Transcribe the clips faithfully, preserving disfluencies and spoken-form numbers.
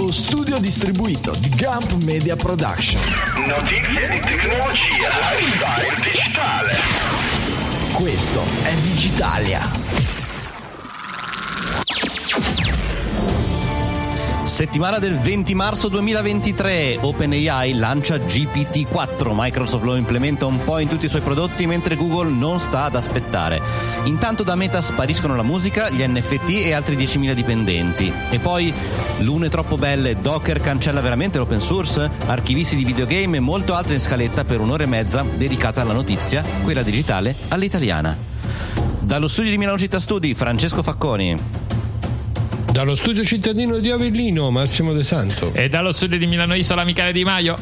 allo studio distribuito di Gump Media Production. Notizie di tecnologia, lifestyle digitale. Questo è Digitalia. Settimana del venti marzo duemilaventitré, OpenAI lancia G P T quattro, Microsoft lo implementa un po' in tutti i suoi prodotti mentre Google non sta ad aspettare. Intanto da Meta spariscono la musica, gli N F T e altri diecimila dipendenti. E poi, lune troppo belle, Docker cancella veramente l'open source, archivisti di videogame e molto altro in scaletta per un'ora e mezza dedicata alla notizia, quella digitale all'italiana. Dallo studio di Milano Città Studi, Francesco Facconi. Dallo studio cittadino di Avellino, Massimo De Santo. E dallo studio di Milano Isola, Michele Di Maio.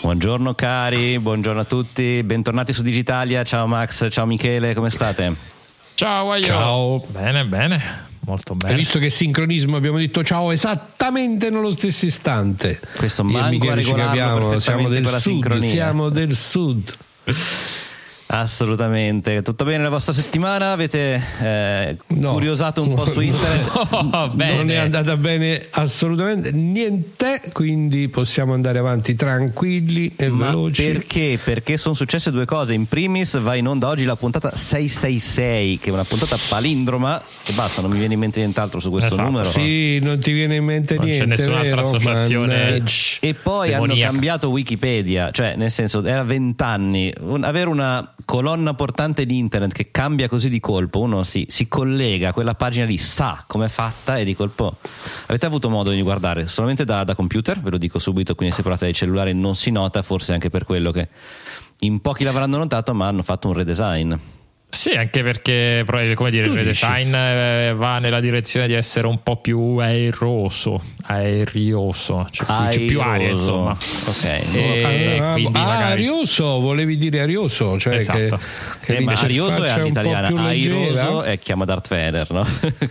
Buongiorno cari, buongiorno a tutti, bentornati su Digitalia. Ciao Max, ciao Michele, come state? Ciao Aio. Ciao. Bene, bene, molto bene. Hai visto che sincronismo, abbiamo detto ciao esattamente nello stesso istante. Questo manco a regolarlo, siamo del sud, sincronia. Siamo del sud. Assolutamente. Tutto bene la vostra settimana? Avete eh, no. curiosato un po' su internet? Oh, bene. Non è andata bene assolutamente niente, quindi possiamo andare avanti tranquilli e Ma veloci. Perché? Perché sono successe due cose. In primis va in onda oggi la puntata seicentosessantasei, che è una puntata palindroma e basta, non mi viene in mente nient'altro su questo esatto. numero. Sì, non ti viene in mente non niente. Non c'è nessun'altra vero, associazione. E poi demoniaca. Hanno cambiato Wikipedia, cioè nel senso era vent'anni, un, avere una colonna portante di internet che cambia così di colpo, uno si, si collega a quella pagina lì, sa com'è fatta e di colpo. Avete avuto modo di guardare solamente da, da computer, ve lo dico subito, quindi se parlate dei cellulari non si nota, forse anche per quello che in pochi l'avranno notato, ma hanno fatto un redesign. Sì, anche perché, come dire, il redesign eh, va nella direzione di essere un po' più aeroso, aerioso, cioè più, c'è più aria, insomma. Ok. E ah, quindi ah, magari... arioso, volevi dire arioso, cioè esatto. che, che eh, ma arioso è all'italiana, aeroso è chiama Darth Vader, no?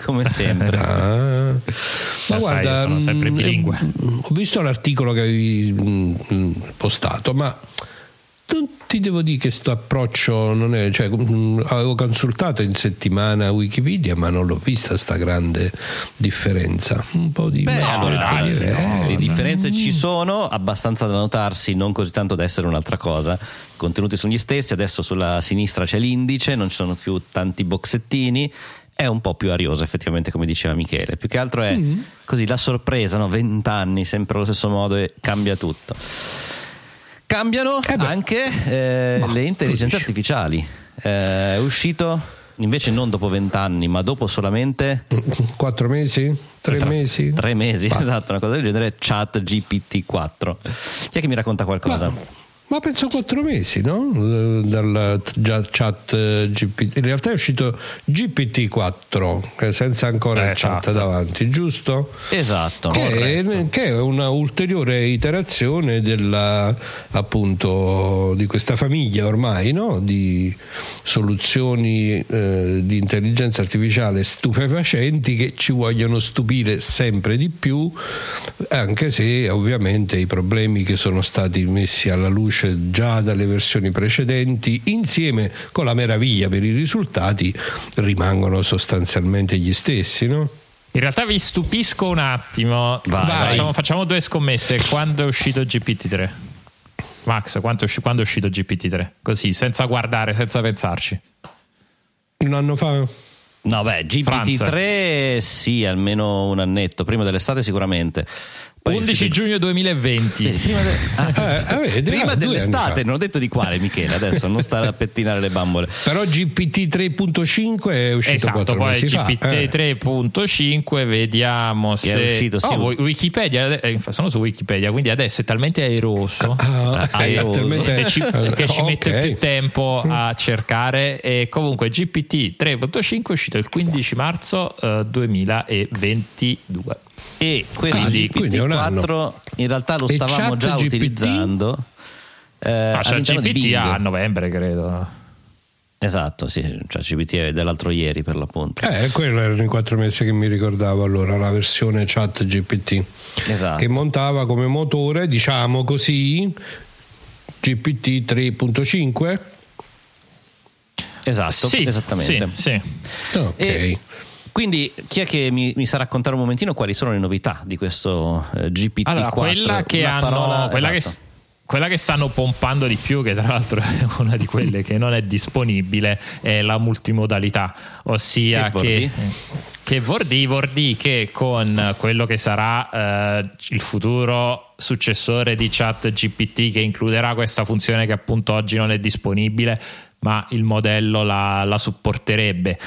Come sempre. Ah. Ma sai, guarda, sono sempre bilingue. Ho visto l'articolo che avevi postato, ma ti devo dire che questo approccio non è, cioè, avevo consultato in settimana Wikipedia, ma non l'ho vista sta grande differenza. Un po' di Beh, allora, eh, sì, no, le differenze no. ci sono, abbastanza da notarsi, non così tanto da essere un'altra cosa. I contenuti sono gli stessi, adesso sulla sinistra c'è l'indice, non ci sono più tanti boxettini. È un po' più arioso effettivamente, come diceva Michele, più che altro è mm. così la sorpresa, no? vent'anni sempre allo stesso modo e cambia tutto. Cambiano eh anche eh, no, le intelligenze artificiali. Eh, è uscito invece non dopo vent'anni, ma dopo solamente quattro mesi, tre esatto, mesi, tre mesi, quattro. Esatto, una cosa del genere. ChatGPT quattro. Chi è che mi racconta qualcosa? Ma, ma penso quattro mesi, no? Dalla ChatGPT. In realtà è uscito G P T quattro senza ancora eh, il chat esatto. davanti, giusto? Esatto. Che è, che è una ulteriore iterazione della, appunto, di questa famiglia ormai, no? Di soluzioni eh, di intelligenza artificiale stupefacenti che ci vogliono stupire sempre di più, anche se ovviamente i problemi che sono stati messi alla luce già dalle versioni precedenti, insieme con la meraviglia per i risultati, rimangono sostanzialmente gli stessi, no? In realtà vi stupisco un attimo. Vai, vai. Facciamo, facciamo due scommesse. Quando è uscito G P T tre? Max, quando è uscito, quando è uscito G P T tre? Così, senza guardare, senza pensarci. Un anno fa? No, beh, G P T tre sì, almeno un annetto, prima dell'estate sicuramente. Poi undici giugno duemilaventi. Prima, de- ah, eh, eh, prima dell'estate, non ho detto di quale, Michele, adesso non stare a pettinare le bambole. Però G P T tre punto cinque è uscito esatto, poi G P T tre punto cinque, eh. vediamo se è uscito, sì. oh, Wikipedia, sono su Wikipedia, quindi adesso è talmente aeroso, ah, ah, aeroso talmente... che ci, che ci okay. mette più tempo a cercare. E comunque G P T tre punto cinque è uscito il quindici marzo duemilaventidue. E questo G P T quattro in realtà lo stavamo già G P T? Utilizzando eh, ah, c'è G P T a novembre, credo. Esatto, sì, cioè G P T è dell'altro ieri per l'appunto. Eh, quello erano i quattro mesi che mi ricordavo allora, la versione Chat G P T. Esatto. Che montava come motore, diciamo così, G P T tre punto cinque. Esatto, sì, esattamente. Sì, sì. Ok. E quindi chi è che mi, mi sa raccontare un momentino quali sono le novità di questo eh, G P T quattro? Allora, quella che hanno, parola, quella, esatto. che, quella che stanno pompando di più, che tra l'altro è una di quelle che non è disponibile, è la multimodalità, ossia che... che Che Vordi, Vordi che con quello che sarà eh, il futuro successore di ChatGPT, che includerà questa funzione che appunto oggi non è disponibile, ma il modello la, la supporterebbe,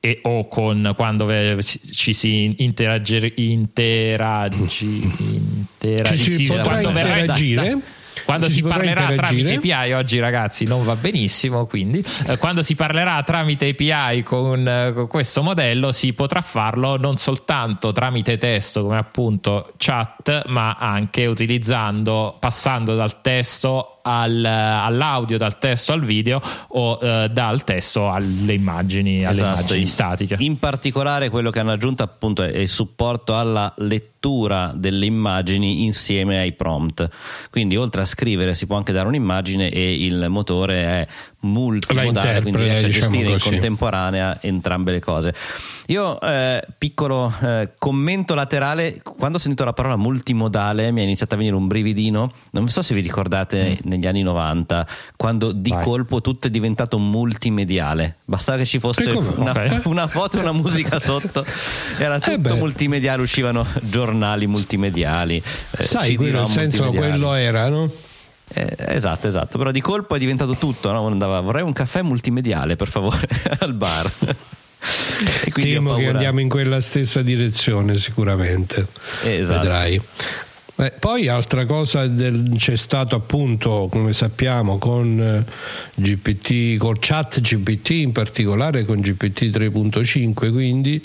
e o con quando ci si interagir, interagi, interagi, ci si potrà interagire da, da, quando ci si parlerà interagire. tramite A P I, oggi ragazzi non va benissimo, quindi eh, quando si parlerà tramite A P I con, eh, con questo modello si potrà farlo non soltanto tramite testo come appunto chat, ma anche utilizzando, passando dal testo al, all'audio, dal testo al video, o eh, dal testo alle immagini, alle esatto. immagini statiche. In particolare quello che hanno aggiunto appunto è il supporto alla lettura delle immagini insieme ai prompt, quindi oltre a scrivere si può anche dare un'immagine, e il motore è multimodale, quindi riesce a diciamo gestire così. in contemporanea entrambe le cose. Io eh, piccolo eh, commento laterale: quando ho sentito la parola multimodale mi è iniziato a venire un brividino, non so se vi ricordate mm. negli anni novanta quando di Vai. colpo tutto è diventato multimediale, bastava che ci fosse una, okay. una foto e una musica sotto, era tutto eh multimediale, uscivano giornali giornali multimediali, sai, eh, quello il senso quello era, no? Eh, esatto, esatto, però di colpo è diventato tutto, no? Andava, vorrei un caffè multimediale per favore al bar. E temo che andiamo in quella stessa direzione sicuramente, esatto. Vedrai. Eh, poi altra cosa del, c'è stato appunto, come sappiamo, con G P T, con ChatGPT in particolare, con G P T tre punto cinque, quindi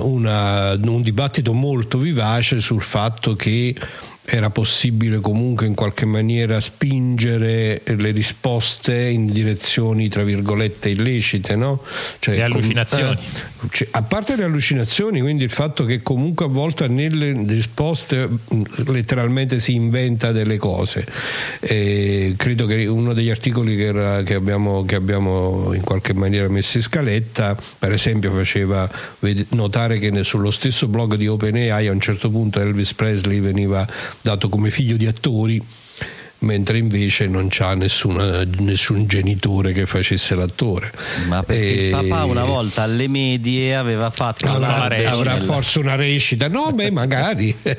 Una, un dibattito molto vivace sul fatto che era possibile comunque in qualche maniera spingere le risposte in direzioni tra virgolette illecite, no? Cioè, le allucinazioni con, eh, cioè, a parte le allucinazioni, quindi il fatto che comunque a volte nelle risposte letteralmente si inventa delle cose, eh, credo che uno degli articoli che, era, che, abbiamo, che abbiamo in qualche maniera messo in scaletta per esempio faceva notare che sullo stesso blog di OpenAI a un certo punto Elvis Presley veniva dato come figlio di attori, mentre invece non c'ha nessuna, nessun genitore che facesse l'attore. Ma perché e... papà una volta alle medie aveva fatto una recita, avrà forse una recita, no? Beh, magari è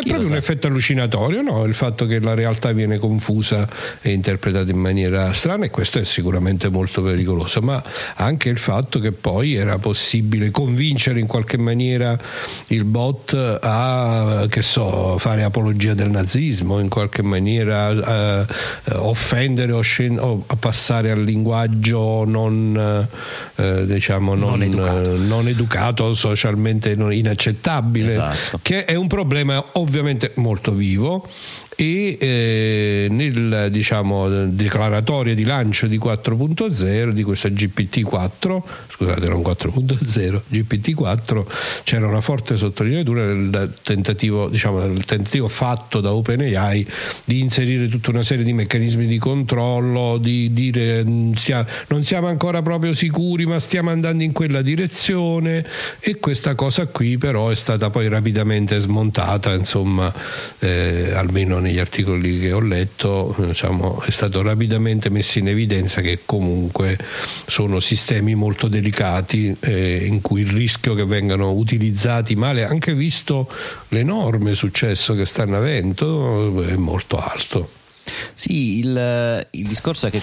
proprio un sa. effetto allucinatorio, no? Il fatto che la realtà viene confusa e interpretata in maniera strana, e questo è sicuramente molto pericoloso, ma anche il fatto che poi era possibile convincere in qualche maniera il bot a, che so, fare apologia del nazismo, in qualche maniera Uh, offendere o, scen- o passare al linguaggio non uh, diciamo non, non, educato. Uh, non educato, socialmente non inaccettabile, esatto. Che è un problema ovviamente molto vivo, e eh, nel diciamo declaratoria di lancio di quattro punto zero, di questa G P T quattro, scusate era un quattro punto zero, G P T quattro, c'era una forte sottolineatura del tentativo, diciamo, del tentativo fatto da OpenAI di inserire tutta una serie di meccanismi di controllo, di dire non siamo ancora proprio sicuri ma stiamo andando in quella direzione, e questa cosa qui però è stata poi rapidamente smontata, insomma, eh, almeno negli articoli che ho letto, diciamo, è stato rapidamente messo in evidenza che comunque sono sistemi molto delicati, eh, in cui il rischio che vengano utilizzati male, anche visto l'enorme successo che stanno avendo, è molto alto. Sì, il, il discorso è che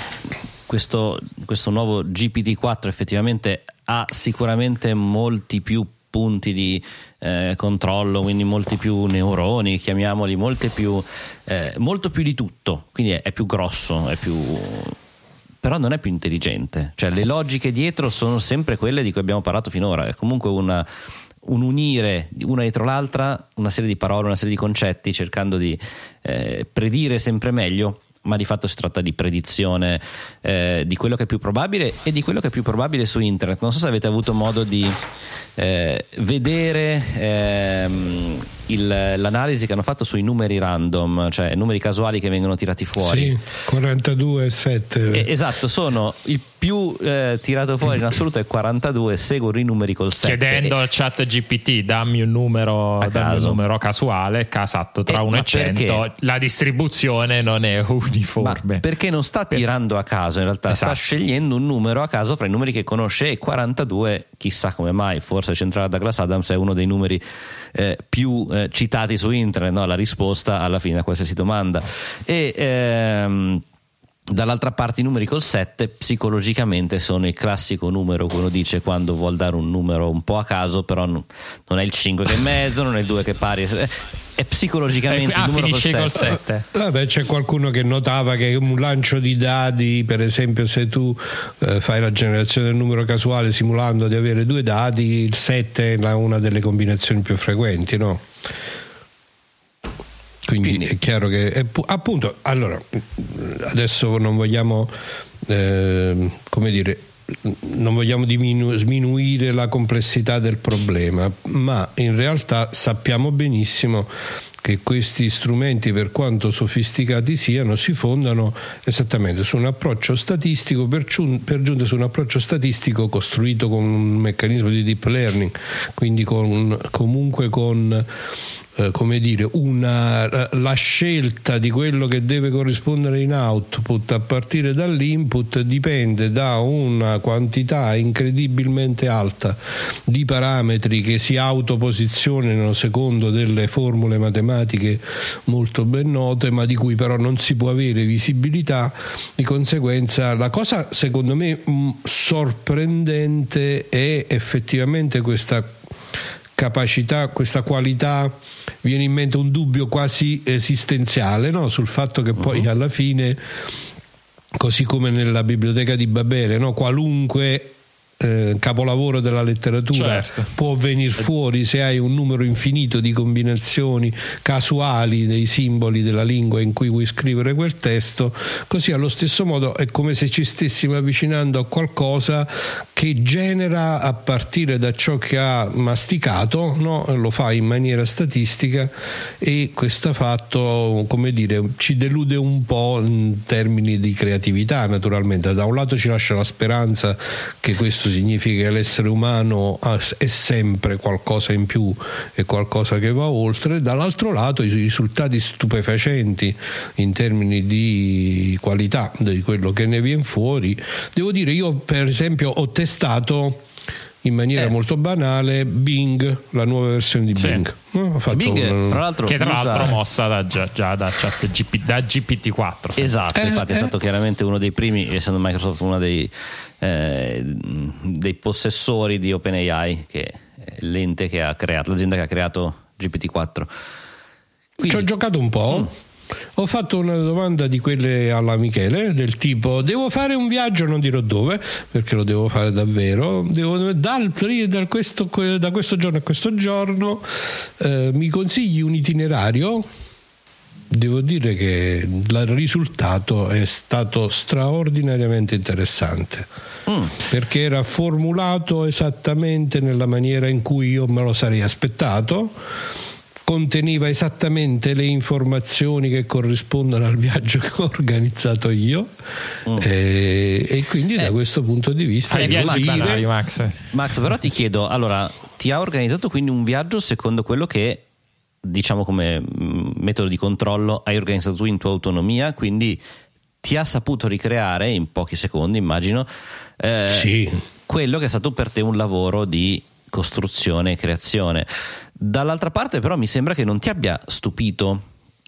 questo, questo nuovo G P T quattro effettivamente ha sicuramente molti più punti di eh, controllo, quindi molti più neuroni, chiamiamoli, molte più, eh, molto più di tutto, quindi è, è più grosso, è più... però non è più intelligente, cioè le logiche dietro sono sempre quelle di cui abbiamo parlato finora, è comunque una, un unire una dietro l'altra una serie di parole, una serie di concetti, cercando di eh, predire sempre meglio, ma di fatto si tratta di predizione eh, di quello che è più probabile e di quello che è più probabile su internet. Non so se avete avuto modo di eh, vedere ehm, il, l'analisi che hanno fatto sui numeri random, cioè numeri casuali che vengono tirati fuori, sì, quarantadue virgola sette eh, esatto, sono il più eh, tirato fuori in assoluto è quarantadue, seguono i numeri col sette, chiedendo e... al chat G P T dammi un numero a dammi caso. Un numero casuale casatto tra eh, uno e cento, perché? La distribuzione non è uniforme, ma perché non sta tirando a caso, in realtà esatto. Sta scegliendo un numero a caso fra i numeri che conosce, e quarantadue chissà come mai, forse Centrale Douglas Adams è uno dei numeri eh, più eh, citati su internet, no? La risposta alla fine a qualsiasi domanda. E ehm, dall'altra parte i numeri col sette psicologicamente sono il classico numero che uno dice quando vuol dare un numero un po' a caso, però non è il cinque che è mezzo, non è il due che è pari, è psicologicamente eh, ah, il numero col sette, col sette. Vabbè, c'è qualcuno che notava che un lancio di dadi, per esempio se tu eh, fai la generazione del numero casuale simulando di avere due dadi, il sette è una delle combinazioni più frequenti, no? Quindi, quindi è chiaro che è pu- appunto allora adesso non vogliamo eh, come dire non vogliamo diminu- sminuire la complessità del problema, ma in realtà sappiamo benissimo che questi strumenti, per quanto sofisticati siano, si fondano esattamente su un approccio statistico, per, giun- per giunta su un approccio statistico costruito con un meccanismo di deep learning, quindi con, comunque con Eh, come dire, una, la scelta di quello che deve corrispondere in output a partire dall'input dipende da una quantità incredibilmente alta di parametri che si autoposizionano secondo delle formule matematiche molto ben note, ma di cui però non si può avere visibilità. Di conseguenza la cosa secondo me mh, sorprendente è effettivamente questa capacità, questa qualità. Viene in mente un dubbio quasi esistenziale, no? Sul fatto che poi uh-huh. alla fine, così come nella biblioteca di Babele, no? Qualunque eh, capolavoro della letteratura, certo, può venir fuori se hai un numero infinito di combinazioni casuali dei simboli della lingua in cui vuoi scrivere quel testo. Così allo stesso modo è come se ci stessimo avvicinando a qualcosa che genera a partire da ciò che ha masticato, no? Lo fa in maniera statistica, e questo fatto, come dire, ci delude un po' in termini di creatività. Naturalmente da un lato ci lascia la speranza che questo significa che l'essere umano è sempre qualcosa in più e qualcosa che va oltre, dall'altro lato i risultati stupefacenti in termini di qualità di quello che ne viene fuori. Devo dire, io per esempio ho testato in maniera eh. molto banale Bing, la nuova versione di Bing, sì. no, ho fatto Bing un... tra l'altro, che tra l'altro usa... mossa da, già, già da chat G P, da G P T quattro, sì. Esatto, eh, infatti eh. è stato chiaramente uno dei primi, essendo Microsoft uno dei, eh, dei possessori di OpenAI, che è l'ente che ha creato, l'azienda che ha creato G P T quattro. Quindi... ci ho giocato un po', mm. ho fatto una domanda di quelle alla Michele, del tipo: devo fare un viaggio, non dirò dove perché lo devo fare davvero, devo, dal, dal questo, da questo giorno a questo giorno eh, mi consigli un itinerario? Devo dire che il risultato è stato straordinariamente interessante, mm. perché era formulato esattamente nella maniera in cui io me lo sarei aspettato, conteneva esattamente le informazioni che corrispondono al viaggio che ho organizzato io, mm. e, e quindi eh. da questo punto di vista è Max, dire... Max. Max, però ti chiedo, allora, ti ha organizzato quindi un viaggio secondo quello che, diciamo, come metodo di controllo hai organizzato tu in tua autonomia, quindi ti ha saputo ricreare in pochi secondi, immagino, eh, sì. quello che è stato per te un lavoro di costruzione e creazione. Dall'altra parte però mi sembra che non ti abbia stupito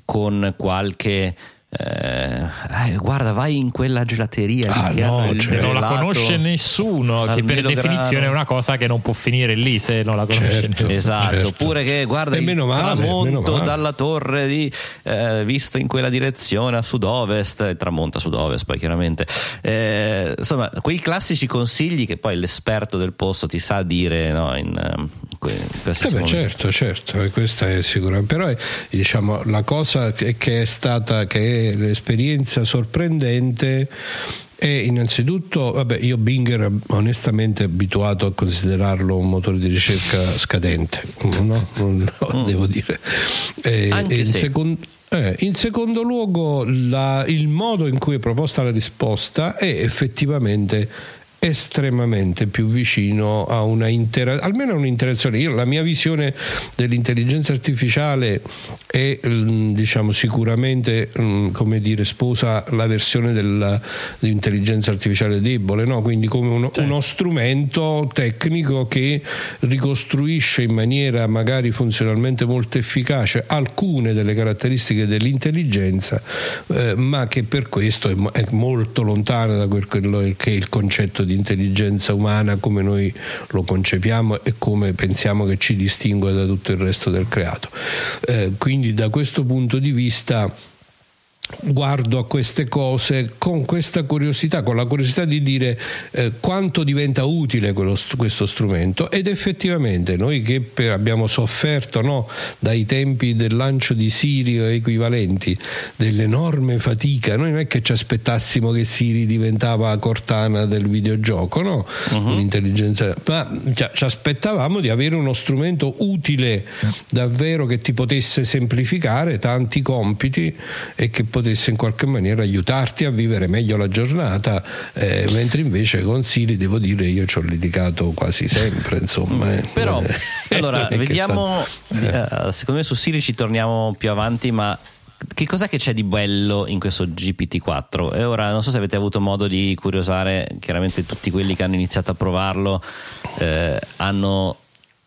con qualche eh, eh, guarda, vai in quella gelateria, ah, lì, no, cioè, gelato, non la conosce nessuno, che per definizione grano. È una cosa che non può finire lì se non la conosce, certo, nessuno, esatto, certo. Oppure che guarda il male, tramonto dalla torre di eh, vista in quella direzione a sud-ovest, tramonta a sud-ovest poi chiaramente, eh, insomma quei classici consigli che poi l'esperto del posto ti sa dire, no, in, in eh beh, certo, certo, e questa è sicuramente, però è, diciamo, la cosa che è stata, che è l'esperienza sorprendente E innanzitutto, vabbè, io Bing ero onestamente abituato a considerarlo un motore di ricerca scadente, no? No, devo dire. E, Anche e in, se. second, eh, in secondo luogo, la, il modo in cui è proposta la risposta è effettivamente estremamente più vicino a una intera- almeno a un'interazione. Io, la mia visione dell'intelligenza artificiale è, diciamo, sicuramente, come dire, sposa la versione della, dell'intelligenza artificiale debole, no? Quindi come uno, sì. uno strumento tecnico che ricostruisce in maniera magari funzionalmente molto efficace alcune delle caratteristiche dell'intelligenza, eh, ma che per questo è, è molto lontana da quel, quello che è il concetto di intelligenza umana come noi lo concepiamo e come pensiamo che ci distingue da tutto il resto del creato. Eh, quindi da questo punto di vista guardo a queste cose con questa curiosità, con la curiosità di dire eh, quanto diventa utile quello, questo strumento. Ed effettivamente noi che per, abbiamo sofferto, no, dai tempi del lancio di Siri o equivalenti dell'enorme fatica, noi non è che ci aspettassimo che Siri diventava Cortana del videogioco, no? Uh-huh. Un'intelligenza, ma cioè, ci aspettavamo di avere uno strumento utile davvero, che ti potesse semplificare tanti compiti e che potesse in qualche maniera aiutarti a vivere meglio la giornata, eh, mentre invece con Siri devo dire io ci ho litigato quasi sempre, insomma. Eh. Però eh, allora vediamo, sta... eh. secondo me su Siri ci torniamo più avanti, ma che cos'è che c'è di bello in questo G P T quattro? E ora non so se avete avuto modo di curiosare, chiaramente tutti quelli che hanno iniziato a provarlo eh, hanno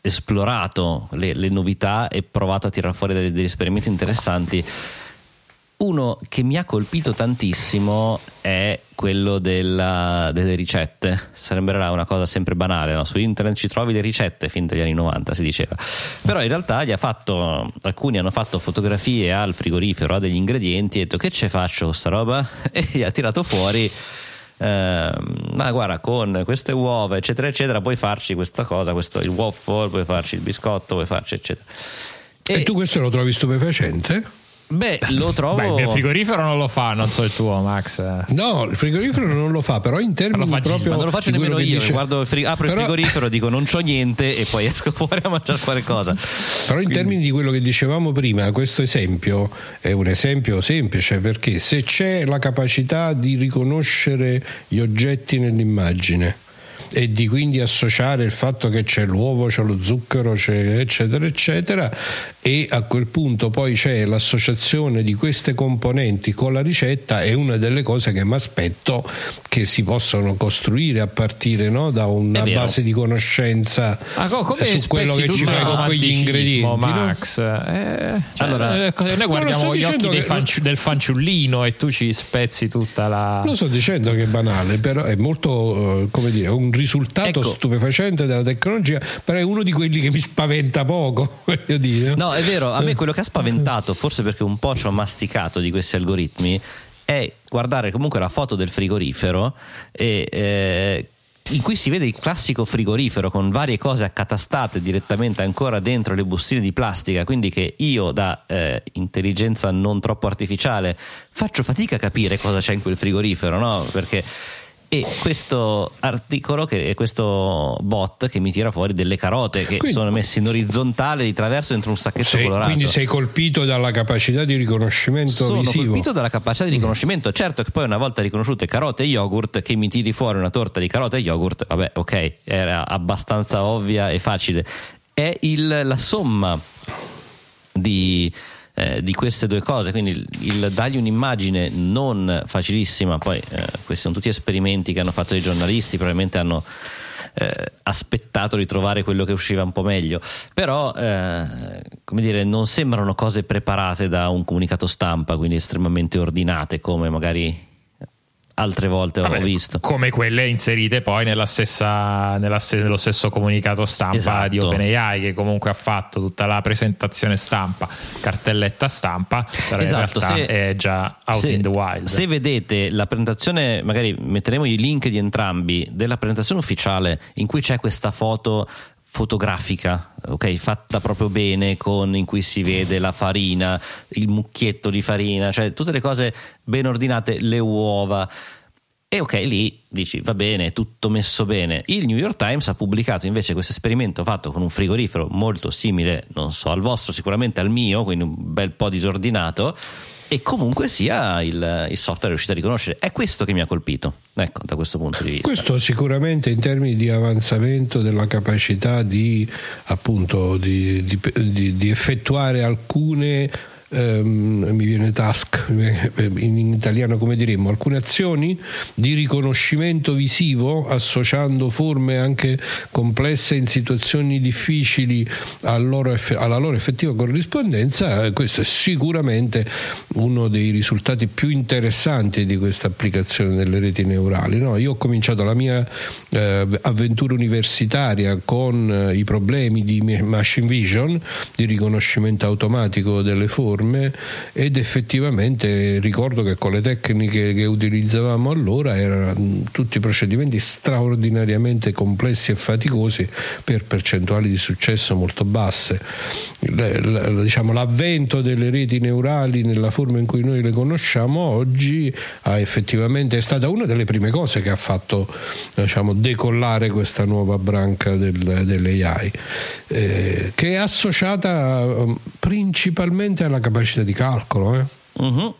esplorato le, le novità e provato a tirar fuori degli, degli esperimenti interessanti. Uno che mi ha colpito tantissimo è quello della, delle ricette. Sembrerà una cosa sempre banale, no? Su internet ci trovi le ricette fin dagli anni novanta, si diceva. Però in realtà gli ha fatto, alcuni hanno fatto fotografie al frigorifero, a degli ingredienti, e ha detto: che ce faccio con sta roba? E gli ha tirato fuori, eh, ma guarda, con queste uova eccetera eccetera puoi farci questa cosa, questo, il waffle, puoi farci il biscotto, puoi farci eccetera. E, e tu questo lo trovi stupefacente? Beh, lo trovo. Beh, il mio frigorifero non lo fa, non so il tuo, Max. No, il frigorifero non lo fa, però in termini lo proprio. Ma non lo faccio nemmeno io. Dice... Guardo il frig... Apro però... il frigorifero, dico non c'ho niente e poi esco fuori a mangiare qualcosa. Però in Quindi... termini di quello che dicevamo prima, questo esempio è un esempio semplice, perché se c'è la capacità di riconoscere gli oggetti nell'immagine e di quindi associare il fatto che c'è l'uovo, c'è lo zucchero, c'è eccetera eccetera, e a quel punto poi c'è l'associazione di queste componenti con la ricetta, è una delle cose che mi aspetto che si possano costruire a partire, no, da una base di conoscenza ah, su quello che ci fai con quegli ingredienti, Max, no? eh, cioè, allora, noi guardiamo gli occhi che, fanci- del fanciullino e tu ci spezzi tutta la... Lo sto dicendo che è banale, però è molto, come dire, un risultato, ecco, stupefacente della tecnologia, però è uno di quelli che mi spaventa poco, voglio dire. No, è vero, a me quello che ha spaventato, forse perché un po' ci ho masticato di questi algoritmi, è guardare comunque la foto del frigorifero e, eh, in cui si vede il classico frigorifero con varie cose accatastate direttamente ancora dentro le bustine di plastica, quindi che io da eh, intelligenza non troppo artificiale faccio fatica a capire cosa c'è in quel frigorifero, no? Perché... E questo articolo, che è questo bot che mi tira fuori delle carote che quindi sono messe in orizzontale di traverso dentro un sacchetto sei, colorato. Quindi sei colpito dalla capacità di riconoscimento sono visivo. Sono colpito dalla capacità di riconoscimento. Certo che poi una volta riconosciute carote e yogurt, che mi tiri fuori una torta di carote e yogurt, vabbè, ok, era abbastanza ovvia e facile. È il, la somma di... Eh, di queste due cose, quindi il, il dargli un'immagine non facilissima. Poi eh, questi sono tutti esperimenti che hanno fatto i giornalisti, probabilmente hanno eh, aspettato di trovare quello che usciva un po' meglio, però eh, come dire, non sembrano cose preparate da un comunicato stampa, quindi estremamente ordinate come magari altre volte Vabbè, ho visto, come quelle inserite poi nella stessa, nella, nello stesso comunicato stampa, esatto, di OpenAI, che comunque ha fatto tutta la presentazione stampa, cartelletta stampa, però esatto, in realtà se, è già out se, in the wild. Se vedete la presentazione, magari metteremo i link di entrambi, della presentazione ufficiale in cui c'è questa foto fotografica, ok, fatta proprio bene, con in cui si vede la farina, il mucchietto di farina, cioè tutte le cose ben ordinate, le uova. E ok, lì dici va bene, tutto messo bene. Il New York Times ha pubblicato invece questo esperimento fatto con un frigorifero molto simile, non so, al vostro, sicuramente al mio, quindi un bel po' disordinato, e comunque sia il, il software è riuscito a riconoscere. È questo che mi ha colpito, ecco, da questo punto di vista. Questo sicuramente in termini di avanzamento della capacità di, appunto, di, di, di, di effettuare alcune Um, mi viene task in italiano, come diremmo, alcune azioni di riconoscimento visivo, associando forme anche complesse in situazioni difficili al loro eff- alla loro effettiva corrispondenza. Questo è sicuramente uno dei risultati più interessanti di questa applicazione delle reti neurali, no? Io ho cominciato la mia eh, avventura universitaria con eh, i problemi di machine vision, di riconoscimento automatico delle forme, ed effettivamente ricordo che con le tecniche che utilizzavamo allora erano tutti procedimenti straordinariamente complessi e faticosi per percentuali di successo molto basse. Diciamo, l'avvento delle reti neurali nella forma in cui noi le conosciamo oggi ha effettivamente è stata una delle prime cose che ha fatto, diciamo, decollare questa nuova branca del, dell'A I, eh, che è associata principalmente alla capacità di calcolo. eh. Uh-huh.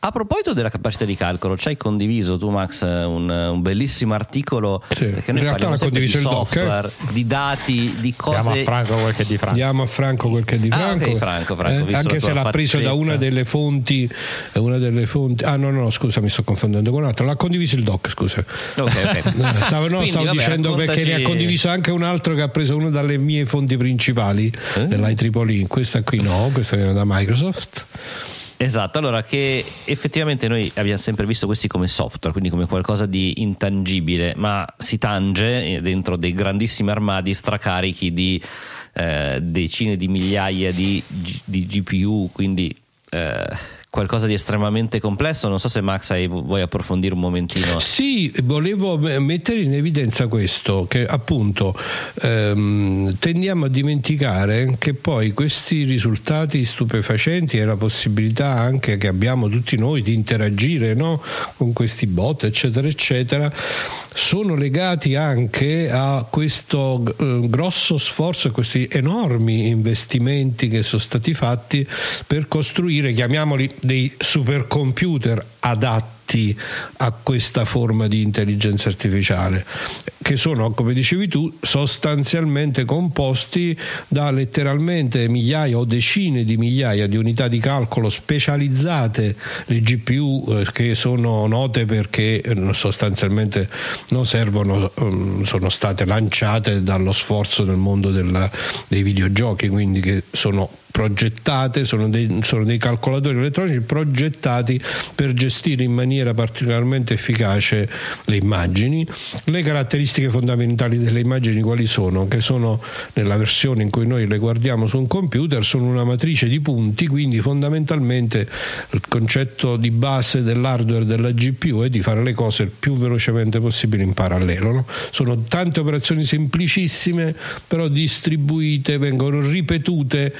A proposito della capacità di calcolo, ci hai condiviso tu, Max, un, un bellissimo articolo, sì, perché noi parliamo sempre di software, Docker, di dati, di cose. Diamo a Franco quel che è di Franco. Diamo a Franco quel che è di Franco. Ah, okay, Franco, Franco eh, anche se l'ha faccetta. preso da una delle fonti, una delle fonti. Ah no no, scusa, mi sto confondendo con un'altra. L'ha condiviso il Docker, scusa. Okay, okay. Stavo, no, Quindi, stavo vabbè, dicendo raccontaci... perché ne ha condiviso anche un altro che ha preso una dalle mie fonti principali, eh? dell'I E E E. Questa qui no, questa viene da Microsoft. Esatto, allora, che effettivamente noi abbiamo sempre visto questi come software, quindi come qualcosa di intangibile, ma si tange dentro dei grandissimi armadi stracarichi di eh, decine di migliaia di, di G P U, quindi eh, qualcosa di estremamente complesso. Non so se Max hai, vuoi approfondire un momentino. Sì, volevo mettere in evidenza questo, che appunto ehm, tendiamo a dimenticare che poi questi risultati stupefacenti e la possibilità anche che abbiamo tutti noi di interagire, no? con questi bot eccetera eccetera, sono legati anche a questo eh, grosso sforzo e questi enormi investimenti che sono stati fatti per costruire, chiamiamoli, dei supercomputer adatti a questa forma di intelligenza artificiale, che sono, come dicevi tu, sostanzialmente composti da letteralmente migliaia o decine di migliaia di unità di calcolo specializzate, le G P U, eh, che sono note perché eh, sostanzialmente non servono, um, sono state lanciate dallo sforzo nel mondo della, dei videogiochi, quindi che sono progettate, sono dei, sono dei calcolatori elettronici progettati per gestire in maniera particolarmente efficace le immagini. Le caratteristiche fondamentali delle immagini quali sono? Che sono, nella versione in cui noi le guardiamo su un computer, sono una matrice di punti, quindi fondamentalmente il concetto di base dell'hardware della G P U è di fare le cose il più velocemente possibile in parallelo, no? Sono tante operazioni semplicissime, però distribuite, vengono ripetute,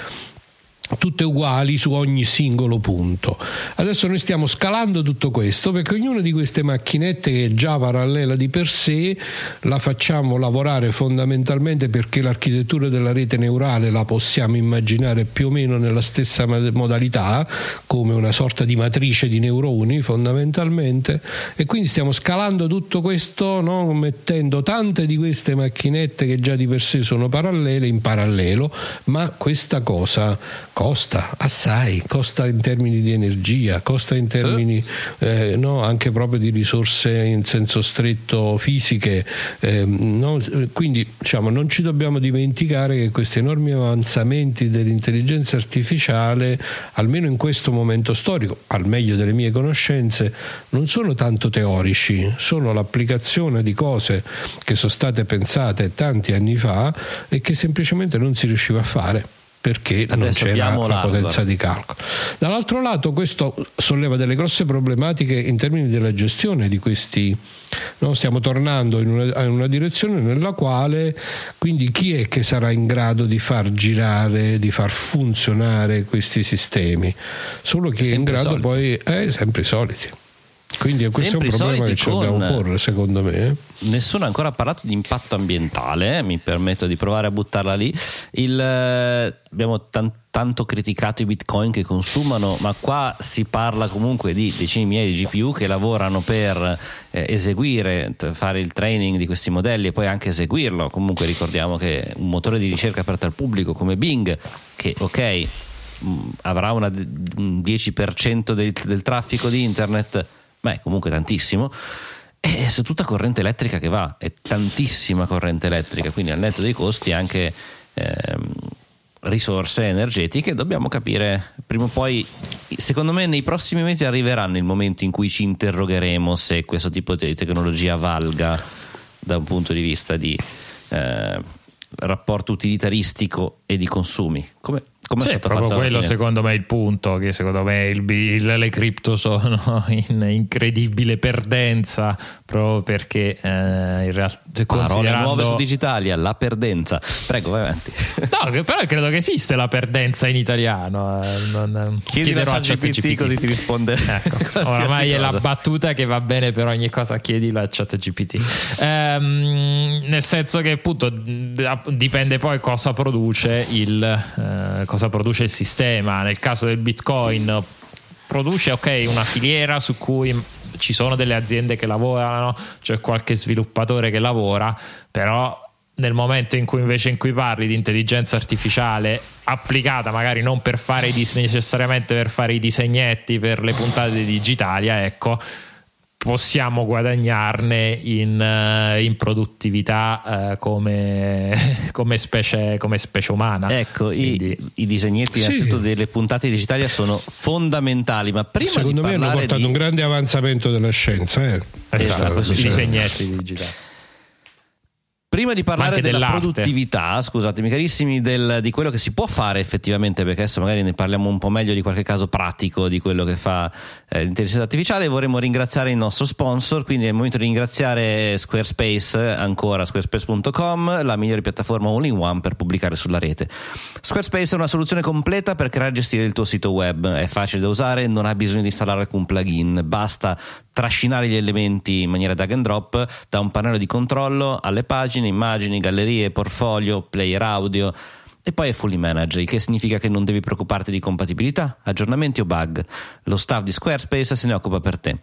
tutte uguali su ogni singolo punto. Adesso noi stiamo scalando tutto questo, perché ognuna di queste macchinette, che è già parallela di per sé, la facciamo lavorare fondamentalmente perché l'architettura della rete neurale la possiamo immaginare più o meno nella stessa modalità, come una sorta di matrice di neuroni fondamentalmente, e quindi stiamo scalando tutto questo, no? mettendo tante di queste macchinette che già di per sé sono parallele in parallelo, ma questa cosa costa assai, costa in termini di energia, costa in termini eh, no, anche proprio di risorse in senso stretto fisiche, eh, no, quindi diciamo non ci dobbiamo dimenticare che questi enormi avanzamenti dell'intelligenza artificiale, almeno in questo momento storico, al meglio delle mie conoscenze, non sono tanto teorici, sono l'applicazione di cose che sono state pensate tanti anni fa e che semplicemente non si riusciva a fare perché Adesso non c'era la potenza di calcolo. Dall'altro lato, questo solleva delle grosse problematiche in termini della gestione di questi, no? Stiamo tornando in una, in una direzione nella quale, quindi, chi è che sarà in grado di far girare, di far funzionare questi sistemi? Solo chi è in grado poi è sempre i soliti. Quindi questo sempre è un problema che ci dobbiamo porre, secondo me. Nessuno ha ancora parlato di impatto ambientale, mi permetto di provare a buttarla lì. Il, eh, abbiamo tant- tanto criticato i bitcoin che consumano, ma qua si parla comunque di decine di migliaia di G P U che lavorano per eh, eseguire, fare il training di questi modelli e poi anche eseguirlo. Comunque ricordiamo che un motore di ricerca aperto al pubblico come Bing, che ok, mh, avrà una, un dieci per cento del, del traffico di internet, ma è comunque tantissimo, e su tutta corrente elettrica che va, è tantissima corrente elettrica, quindi al netto dei costi anche ehm, risorse energetiche. Dobbiamo capire prima o poi, secondo me nei prossimi mesi arriveranno il momento in cui ci interrogheremo se questo tipo di tecnologia valga da un punto di vista di eh, rapporto utilitaristico e di consumi. Come Come sì, è stato proprio fatto quello, secondo me, il punto, che secondo me il, il, le cripto sono in incredibile perdenza, proprio perché eh, in realtà considerando... Parole nuove su Digitalia, la perdenza. Prego, vai avanti. No, però credo che esiste la perdenza in italiano. Non, chiedi a ChatGPT così ti risponde. Ecco, ormai è la battuta che va bene per ogni cosa, chiedila a ChatGPT. Ehm, nel senso che appunto dipende poi cosa produce il... Eh, cosa produce il sistema. Nel caso del Bitcoin produce ok una filiera su cui ci sono delle aziende che lavorano, c'è qualche sviluppatore che lavora, però nel momento in cui invece in cui parli di intelligenza artificiale applicata magari non per fare i dis- necessariamente per fare i disegnetti per le puntate di Digitalia, ecco, possiamo guadagnarne in, in produttività eh, come, come, specie, come specie umana. Ecco, quindi... i, i disegnetti sì. Innanzitutto delle puntate di Digitalia sono fondamentali, ma prima secondo di me hanno portato di... un grande avanzamento della scienza, eh. Esatto, esatto, i disegnetti di Digitalia. Prima di parlare anche della dell'arte. Produttività, scusatemi carissimi, del, di quello che si può fare effettivamente, perché adesso magari ne parliamo un po' meglio di qualche caso pratico di quello che fa eh, l'intelligenza artificiale, vorremmo ringraziare il nostro sponsor, quindi è il momento di ringraziare Squarespace, ancora squarespace punto com, la migliore piattaforma all-in-one per pubblicare sulla rete. Squarespace è una soluzione completa per creare e gestire il tuo sito web, è facile da usare, non ha bisogno di installare alcun plugin, basta trascinare gli elementi in maniera drag and drop da un pannello di controllo alle pagine, immagini, gallerie, portfolio, player audio, e poi è fully managed, il che significa che non devi preoccuparti di compatibilità, aggiornamenti o bug. Lo staff di Squarespace se ne occupa per te.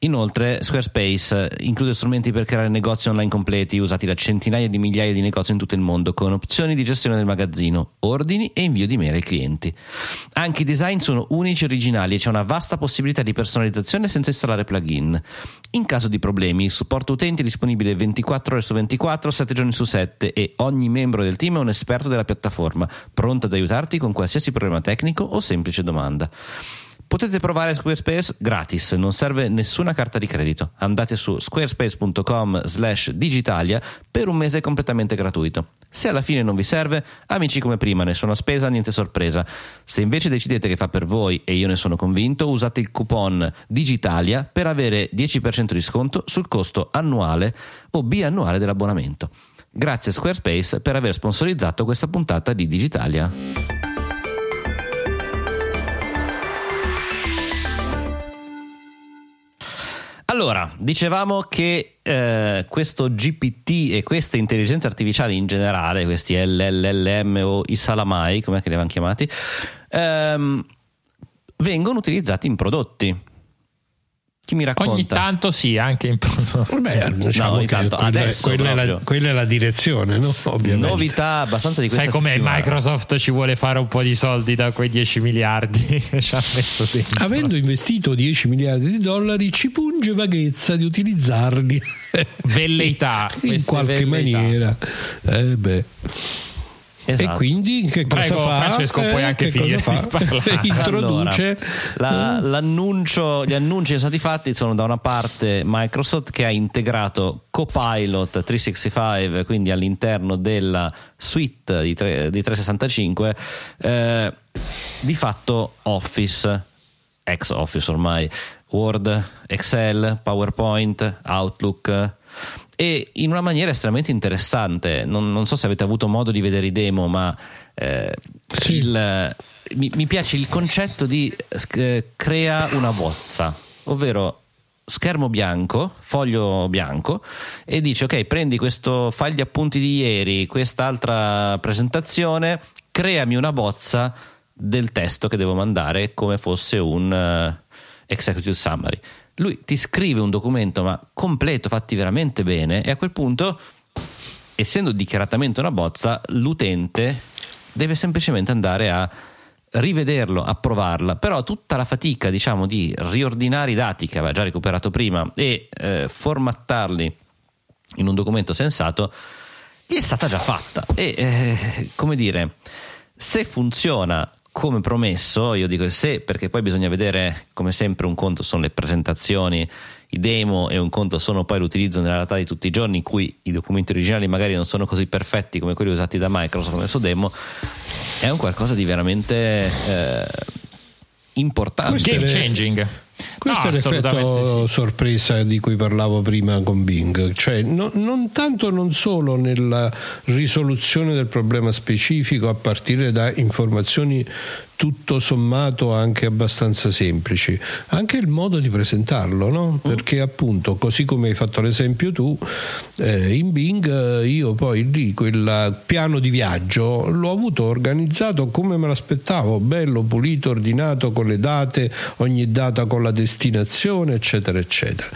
Inoltre Squarespace include strumenti per creare negozi online completi usati da centinaia di migliaia di negozi in tutto il mondo, con opzioni di gestione del magazzino, ordini e invio di mail ai clienti. Anche i design sono unici e originali e c'è una vasta possibilità di personalizzazione senza installare plugin. In caso di problemi il supporto utenti è disponibile ventiquattro ore su ventiquattro, sette giorni su sette, e ogni membro del team è un esperto della piattaforma pronta ad aiutarti con qualsiasi problema tecnico o semplice domanda. Potete provare Squarespace gratis, non serve nessuna carta di credito. Andate su squarespace punto com slash digitalia per un mese completamente gratuito. Se alla fine non vi serve, amici come prima, nessuna spesa, niente sorpresa. Se invece decidete che fa per voi, e io ne sono convinto, usate il coupon Digitalia per avere dieci per cento di sconto sul costo annuale o biannuale dell'abbonamento. Grazie a Squarespace per aver sponsorizzato questa puntata di Digitalia. Allora, dicevamo che eh, questo G P T e queste intelligenze artificiali in generale, questi L L M o i salamai, come che li avevano chiamati, ehm, vengono utilizzati in prodotti. Chi mi racconta? Ogni tanto sì, anche in Beh, diciamo no, ogni tanto. Quella, adesso quella è, la, quella è la direzione, no? Ovviamente. Novità abbastanza di questa. Sai com'è, Microsoft ci vuole fare un po' di soldi da quei dieci miliardi che ci ha messo dentro. Avendo investito dieci miliardi di dollari ci punge vaghezza di utilizzarli velleità in qualche velleità. maniera. Eh beh. Esatto. E quindi che cosa Prego, fa? Francesco, eh, puoi anche finire fa? Introduce allora, la, l'annuncio, gli annunci che sono stati fatti sono da una parte Microsoft che ha integrato Copilot trecentosessantacinque, quindi all'interno della suite di, tre, di trecentosessantacinque eh, di fatto Office, ex Office ormai, Word, Excel, PowerPoint, Outlook, e in una maniera estremamente interessante. Non, non so se avete avuto modo di vedere i demo, ma eh, sì. il, mi, mi piace il concetto di eh, crea una bozza, ovvero schermo bianco, foglio bianco, e dice: ok, prendi questo file di appunti di ieri, quest'altra presentazione, creami una bozza del testo che devo mandare come fosse un uh, executive summary. Lui ti scrive un documento ma completo, fatti veramente bene, e a quel punto, essendo dichiaratamente una bozza, l'utente deve semplicemente andare a rivederlo, approvarla, però tutta la fatica, diciamo, di riordinare i dati che aveva già recuperato prima e eh, formattarli in un documento sensato gli è stata già fatta. E eh, come dire, se funziona come promesso, io dico se, perché poi bisogna vedere, come sempre, un conto sono le presentazioni, i demo, e un conto sono poi l'utilizzo nella realtà di tutti i giorni, in cui i documenti originali magari non sono così perfetti come quelli usati da Microsoft nel suo demo. È un qualcosa di veramente eh, importante, game changing. Questo no, è l'effetto sì. sorpresa di cui parlavo prima con Bing, cioè no, non tanto, non solo nella risoluzione del problema specifico a partire da informazioni tutto sommato anche abbastanza semplici, anche il modo di presentarlo, no? Perché appunto, così come hai fatto l'esempio tu, eh, in Bing io poi lì quel piano di viaggio l'ho avuto organizzato come me l'aspettavo, bello, pulito, ordinato, con le date, ogni data con la destinazione, eccetera eccetera.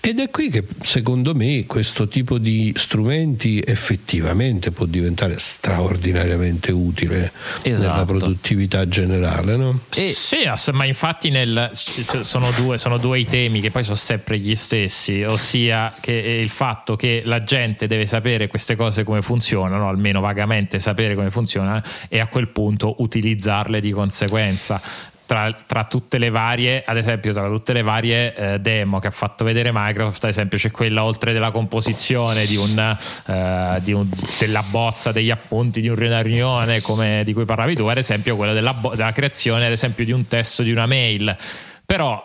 Ed è qui che secondo me questo tipo di strumenti effettivamente può diventare straordinariamente utile, esatto, nella produttività generale, no? E sì, ma infatti nel, sono, due, sono due i temi che poi sono sempre gli stessi, ossia che il fatto che la gente deve sapere queste cose come funzionano, almeno vagamente sapere come funzionano, e a quel punto utilizzarle di conseguenza. Tra, tra tutte le varie, ad esempio, tra tutte le varie eh, demo che ha fatto vedere Microsoft, ad esempio, c'è quella, oltre della composizione di un, eh, di un, della bozza degli appunti di una riunione come di cui parlavi tu, ad esempio quella della, bo- della creazione, ad esempio, di un testo di una mail. Però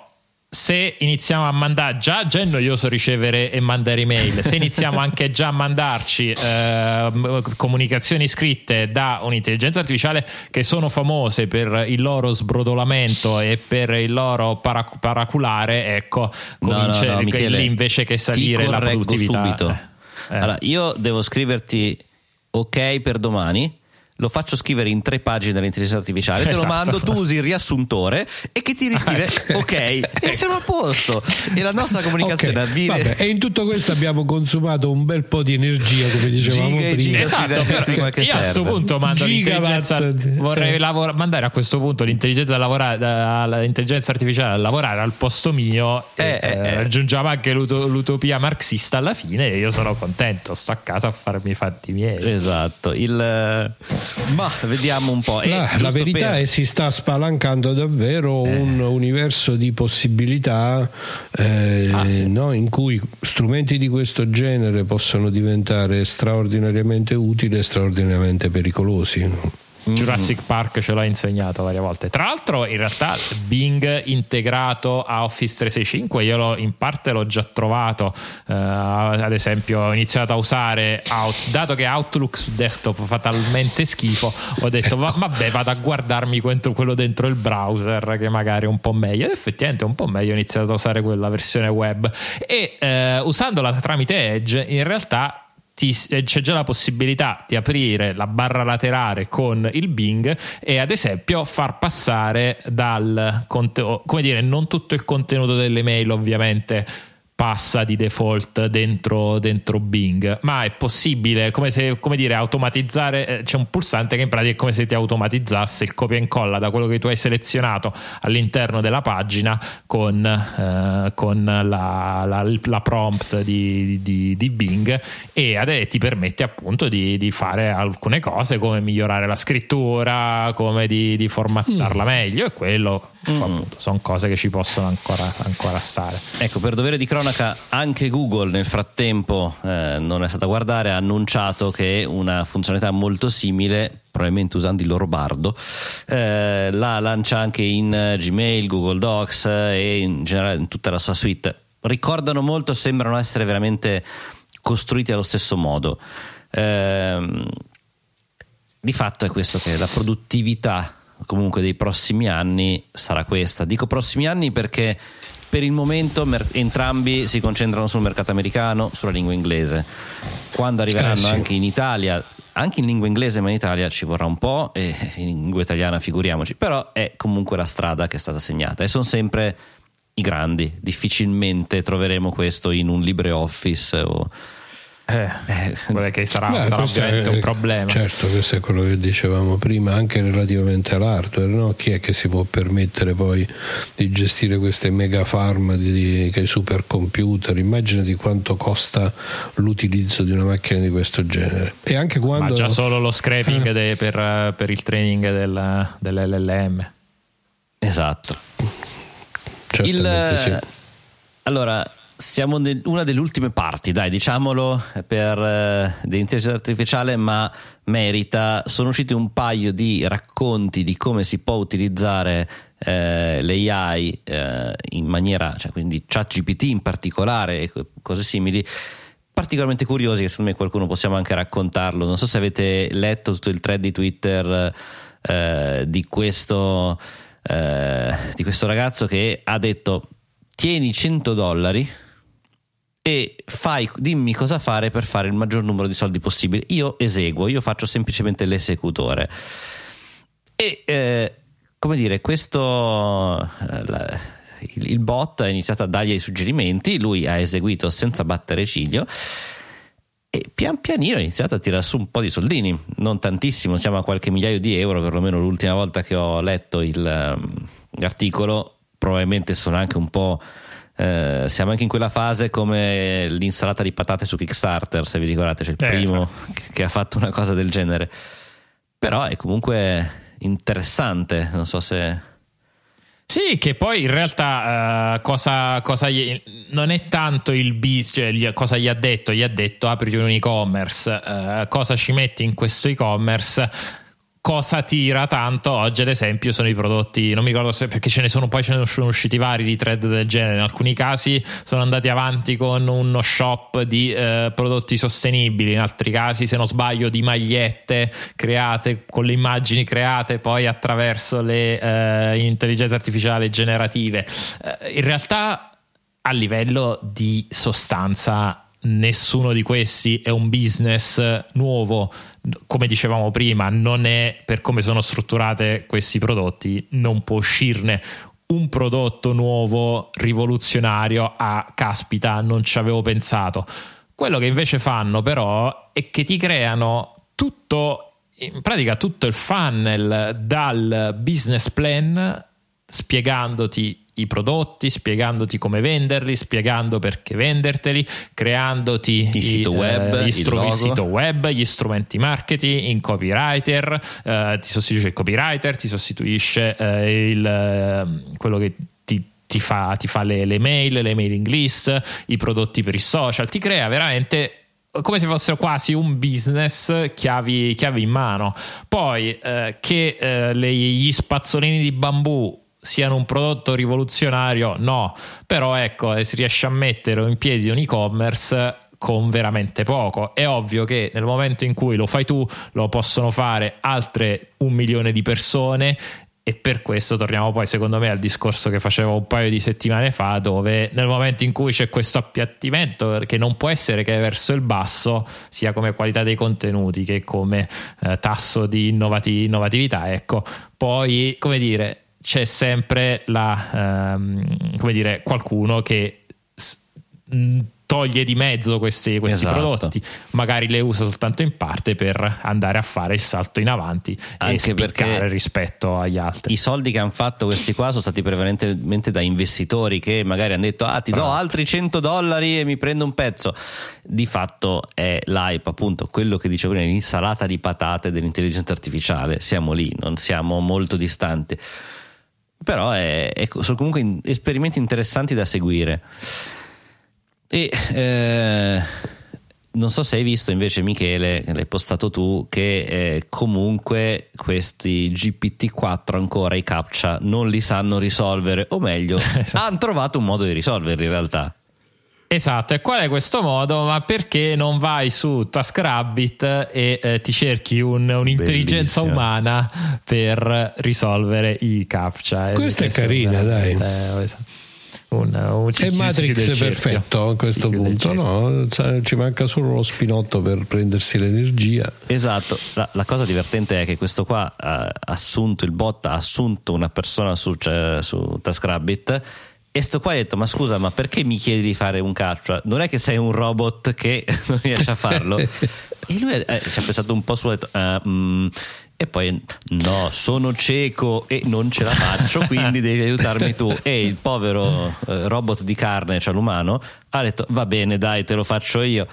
se iniziamo a mandare, già, già è noioso ricevere e mandare email, se iniziamo anche già a mandarci eh, comunicazioni scritte da un'intelligenza artificiale che sono famose per il loro sbrodolamento e per il loro parac- paraculare, ecco, comincia no, no, no, Michele, invece che salire la produttività. Subito. Eh. Allora, io devo scriverti ok per domani, lo faccio scrivere in tre pagine dell'intelligenza artificiale, esatto, te lo mando, tu usi il riassuntore e che ti riscrive ok, e siamo a posto, e la nostra comunicazione okay, avviene. Vabbè, e in tutto questo abbiamo consumato un bel po' di energia, come dicevamo giga, prima, esatto, prima che io serve. A questo punto mando Gigawatt. l'intelligenza vorrei lavora, mandare a questo punto l'intelligenza, lavorare, l'intelligenza artificiale a lavorare al posto mio, eh, e, eh, eh. raggiungiamo anche l'ut- l'utopia marxista alla fine, e io sono contento, sto a casa a farmi i fatti miei. Esatto, il ma vediamo un po'. La, la verità per... è si sta spalancando davvero eh. un universo di possibilità eh, ah, sì. no? in cui strumenti di questo genere possono diventare straordinariamente utili e straordinariamente pericolosi, no? Jurassic mm. Park ce l'ha insegnato varie volte. Tra l'altro, in realtà Bing integrato a Office trecentosessantacinque io l'ho, in parte l'ho già trovato, uh, ad esempio ho iniziato a usare Out, dato che Outlook su desktop fa talmente schifo, ho detto va, vabbè vado a guardarmi quello dentro il browser che magari è un po' meglio, ed effettivamente un po' meglio, ho iniziato a usare quella versione web e uh, usandola tramite Edge in realtà Ti, c'è già la possibilità di aprire la barra laterale con il Bing e ad esempio far passare dal contenuto, come dire, non tutto il contenuto delle mail ovviamente passa di default dentro, dentro Bing, ma è possibile, come se, come dire, automatizzare, c'è un pulsante che in pratica è come se ti automatizzasse il copia e incolla da quello che tu hai selezionato all'interno della pagina con, eh, con la, la, la prompt di, di, di Bing, e adesso ti permette appunto di, di fare alcune cose come migliorare la scrittura, come di, di formattarla mm. meglio, e quello mm. appunto sono cose che ci possono ancora, ancora stare. Ecco, per dovere di cronaca, anche Google nel frattempo, eh, non è stata a guardare, ha annunciato che una funzionalità molto simile, probabilmente usando il loro bardo, eh, la lancia anche in Gmail, Google Docs e in generale in tutta la sua suite. Ricordano molto, sembrano essere veramente costruiti allo stesso modo. Eh, di fatto è questo, che la produttività comunque dei prossimi anni sarà questa. Dico prossimi anni perché Per il momento mer- entrambi si concentrano sul mercato americano, sulla lingua inglese. Quando arriveranno eh sì. anche in Italia, anche in lingua inglese, ma in Italia ci vorrà un po', e in lingua italiana figuriamoci, però è comunque la strada che è stata segnata, e sono sempre i grandi. Difficilmente troveremo questo in un LibreOffice o... Eh, eh, che sarà, beh, sarà ovviamente è, un problema. Certo, questo è quello che dicevamo prima, anche relativamente all'hardware, no? Chi è che si può permettere poi di gestire queste mega farm di, di supercomputer? Immagina di quanto costa l'utilizzo di una macchina di questo genere. E anche quando... Ma già solo lo scraping eh. de, per, per il training del, dell'L L M. Esatto. Certamente il, sì. Allora, siamo in una delle ultime parti, dai, diciamolo, per eh, dell'intelligenza artificiale, ma merita. Sono usciti un paio di racconti di come si può utilizzare eh, l'A I eh, in maniera, cioè, quindi ChatGPT in particolare e cose simili, particolarmente curiosi, che secondo me qualcuno possiamo anche raccontarlo. Non so se avete letto tutto il thread di Twitter eh, di questo eh, di questo ragazzo che ha detto: tieni cento dollari e fai, dimmi cosa fare per fare il maggior numero di soldi possibile. Io eseguo, io faccio semplicemente l'esecutore. E eh, come dire, questo eh, la, il, il bot ha iniziato a dargli i suggerimenti, lui ha eseguito senza battere ciglio e pian pianino ha iniziato a tirare su un po' di soldini, non tantissimo, siamo a qualche migliaio di euro, perlomeno l'ultima volta che ho letto il, um, l'articolo. Probabilmente sono anche un po'. Eh, siamo anche in quella fase come l'insalata di patate su Kickstarter, se vi ricordate, c'è cioè il eh, primo esatto. che ha fatto una cosa del genere. Però è comunque interessante, non so se. Sì, che poi in realtà uh, cosa, cosa gli, non è tanto il bis, cioè gli, cosa gli ha detto? Gli ha detto: apriti un e-commerce, uh, cosa ci metti in questo e-commerce? Cosa tira tanto oggi, ad esempio, sono i prodotti, non mi ricordo se, perché ce ne sono, poi ce ne sono usciti vari di thread del genere. In alcuni casi sono andati avanti con uno shop di eh, prodotti sostenibili, in altri casi, se non sbaglio, di magliette create con le immagini create poi attraverso le eh, intelligenze artificiali generative. Eh, in realtà a livello di sostanza nessuno di questi è un business nuovo. Come dicevamo prima, non è, per come sono strutturate questi prodotti, non può uscirne un prodotto nuovo rivoluzionario. Ah, caspita, non ci avevo pensato. Quello che invece fanno però è che ti creano tutto, in pratica tutto il funnel dal business plan, spiegandoti i prodotti, spiegandoti come venderli, spiegando perché venderteli, creandoti il sito web, eh, gli stru- il sito web, gli strumenti marketing, in copywriter, eh, ti sostituisce il copywriter, ti sostituisce eh, il, quello che ti, ti fa, ti fa le, le mail, le mailing list, i prodotti per i social, ti crea veramente come se fossero quasi un business chiavi, chiavi in mano. Poi eh, che eh, le, gli spazzolini di bambù siano un prodotto rivoluzionario, no, però ecco, si riesce a mettere in piedi un e-commerce con veramente poco. È ovvio che nel momento in cui lo fai tu, lo possono fare altre un milione di persone, e per questo torniamo poi, secondo me, al discorso che facevo un paio di settimane fa, dove nel momento in cui c'è questo appiattimento, perché non può essere che verso il basso, sia come qualità dei contenuti che come eh, tasso di innovati- innovatività, ecco, poi, come dire, c'è sempre la ehm, come dire, qualcuno che s- toglie di mezzo questi, questi esatto. prodotti, magari le usa soltanto in parte per andare a fare il salto in avanti anche e spiccare rispetto agli altri. I soldi che hanno fatto questi qua sono stati prevalentemente da investitori che magari hanno detto: ah, ti do altri cento dollari e mi prendo un pezzo. Di fatto è l'hype, appunto, quello che dicevo prima, l'insalata di patate dell'intelligenza artificiale. Siamo lì, non siamo molto distanti. Però è, è, sono comunque in, esperimenti interessanti da seguire. E eh, non so se hai visto invece, Michele, l'hai postato tu, che eh, comunque questi G P T quattro ancora, i CAPTCHA, non li sanno risolvere, o meglio, esatto. hanno trovato un modo di risolverli in realtà. Esatto, e qual è questo modo? Ma perché non vai su TaskRabbit e eh, ti cerchi un, un'intelligenza Bellissimo. umana per risolvere i CAPTCHA? Questa è carina, dai. Eh, Una, un e Matrix è perfetto a questo punto, no? Ci manca solo lo spinotto per prendersi l'energia. Esatto. La, la cosa divertente è che questo qua ha assunto, il bot ha assunto una persona su, cioè, su TaskRabbit, e sto qua ha detto: ma scusa, ma perché mi chiedi di fare un captcha? Non è che sei un robot che non riesce a farlo? E lui eh, ci ha pensato un po' su, ha detto uh, mm, e poi no, sono cieco e non ce la faccio, quindi devi aiutarmi tu. E il povero eh, robot di carne, cioè l'umano, ha detto va bene dai, te lo faccio io.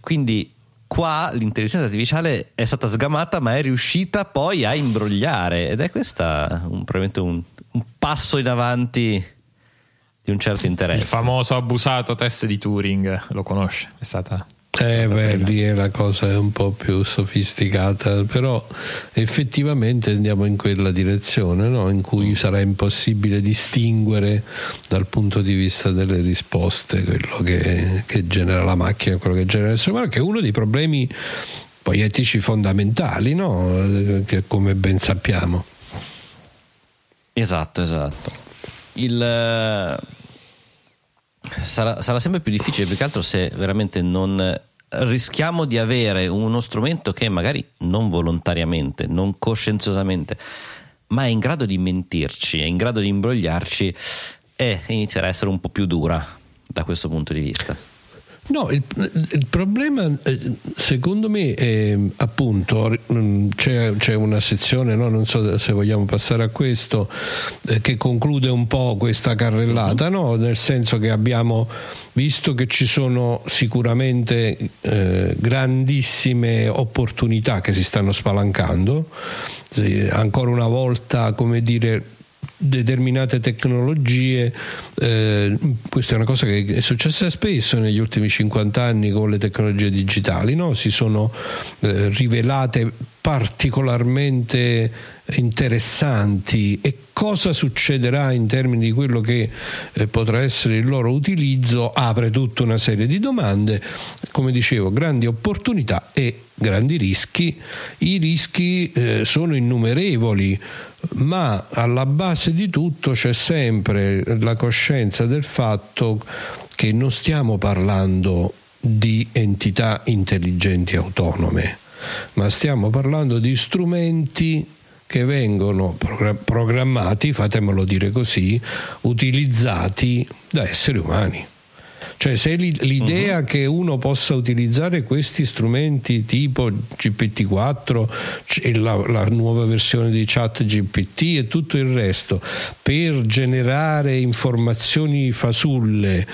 Quindi qua l'intelligenza artificiale è stata sgamata, ma è riuscita poi a imbrogliare, ed è questa un, probabilmente un, un passo in avanti di un certo interesse. Il famoso abusato test di Turing, lo conosce? È stata... Eh beh, lì è la cosa un po' più sofisticata, però effettivamente andiamo in quella direzione, no? In cui sarà impossibile distinguere dal punto di vista delle risposte quello che, che genera la macchina e quello che genera l'essere umano, che è uno dei problemi poi etici fondamentali, no? Che come ben sappiamo. Esatto, esatto. Il... Sarà, sarà sempre più difficile, più che altro se veramente non rischiamo di avere uno strumento che magari non volontariamente, non coscienziosamente, ma è in grado di mentirci, è in grado di imbrogliarci, e inizierà a essere un po' più dura da questo punto di vista. No, il, il problema secondo me è, appunto, c'è, c'è una sezione, no? Non so se vogliamo passare a questo, eh, che conclude un po' questa carrellata, no? Nel senso che abbiamo visto che ci sono sicuramente eh, grandissime opportunità che si stanno spalancando, eh, ancora una volta, come dire, determinate tecnologie, eh, questa è una cosa che è successa spesso negli ultimi cinquanta anni con le tecnologie digitali, no? Si sono eh, rivelate particolarmente interessanti, e cosa succederà in termini di quello che eh, potrà essere il loro utilizzo apre tutta una serie di domande. Come dicevo, grandi opportunità e grandi rischi. I rischi eh, sono innumerevoli, ma alla base di tutto c'è sempre la coscienza del fatto che non stiamo parlando di entità intelligenti autonome, ma stiamo parlando di strumenti che vengono programmati, fatemelo dire così, utilizzati da esseri umani. Cioè, se l'idea uh-huh. che uno possa utilizzare questi strumenti tipo G P T quattro e la, la nuova versione di ChatGPT e tutto il resto per generare informazioni fasulle,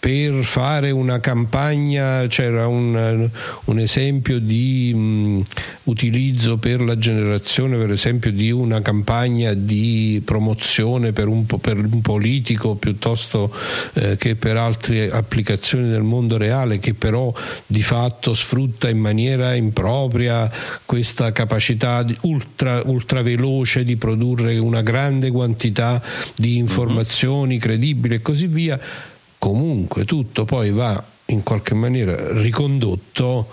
per fare una campagna, c'era un, un esempio di mh, utilizzo per la generazione, per esempio, di una campagna di promozione per un, per un politico, piuttosto eh, che per altre applicazioni del mondo reale, che però di fatto sfrutta in maniera impropria questa capacità ultra, ultra veloce di produrre una grande quantità di informazioni mm-hmm. credibili e così via. Comunque tutto poi va in qualche maniera ricondotto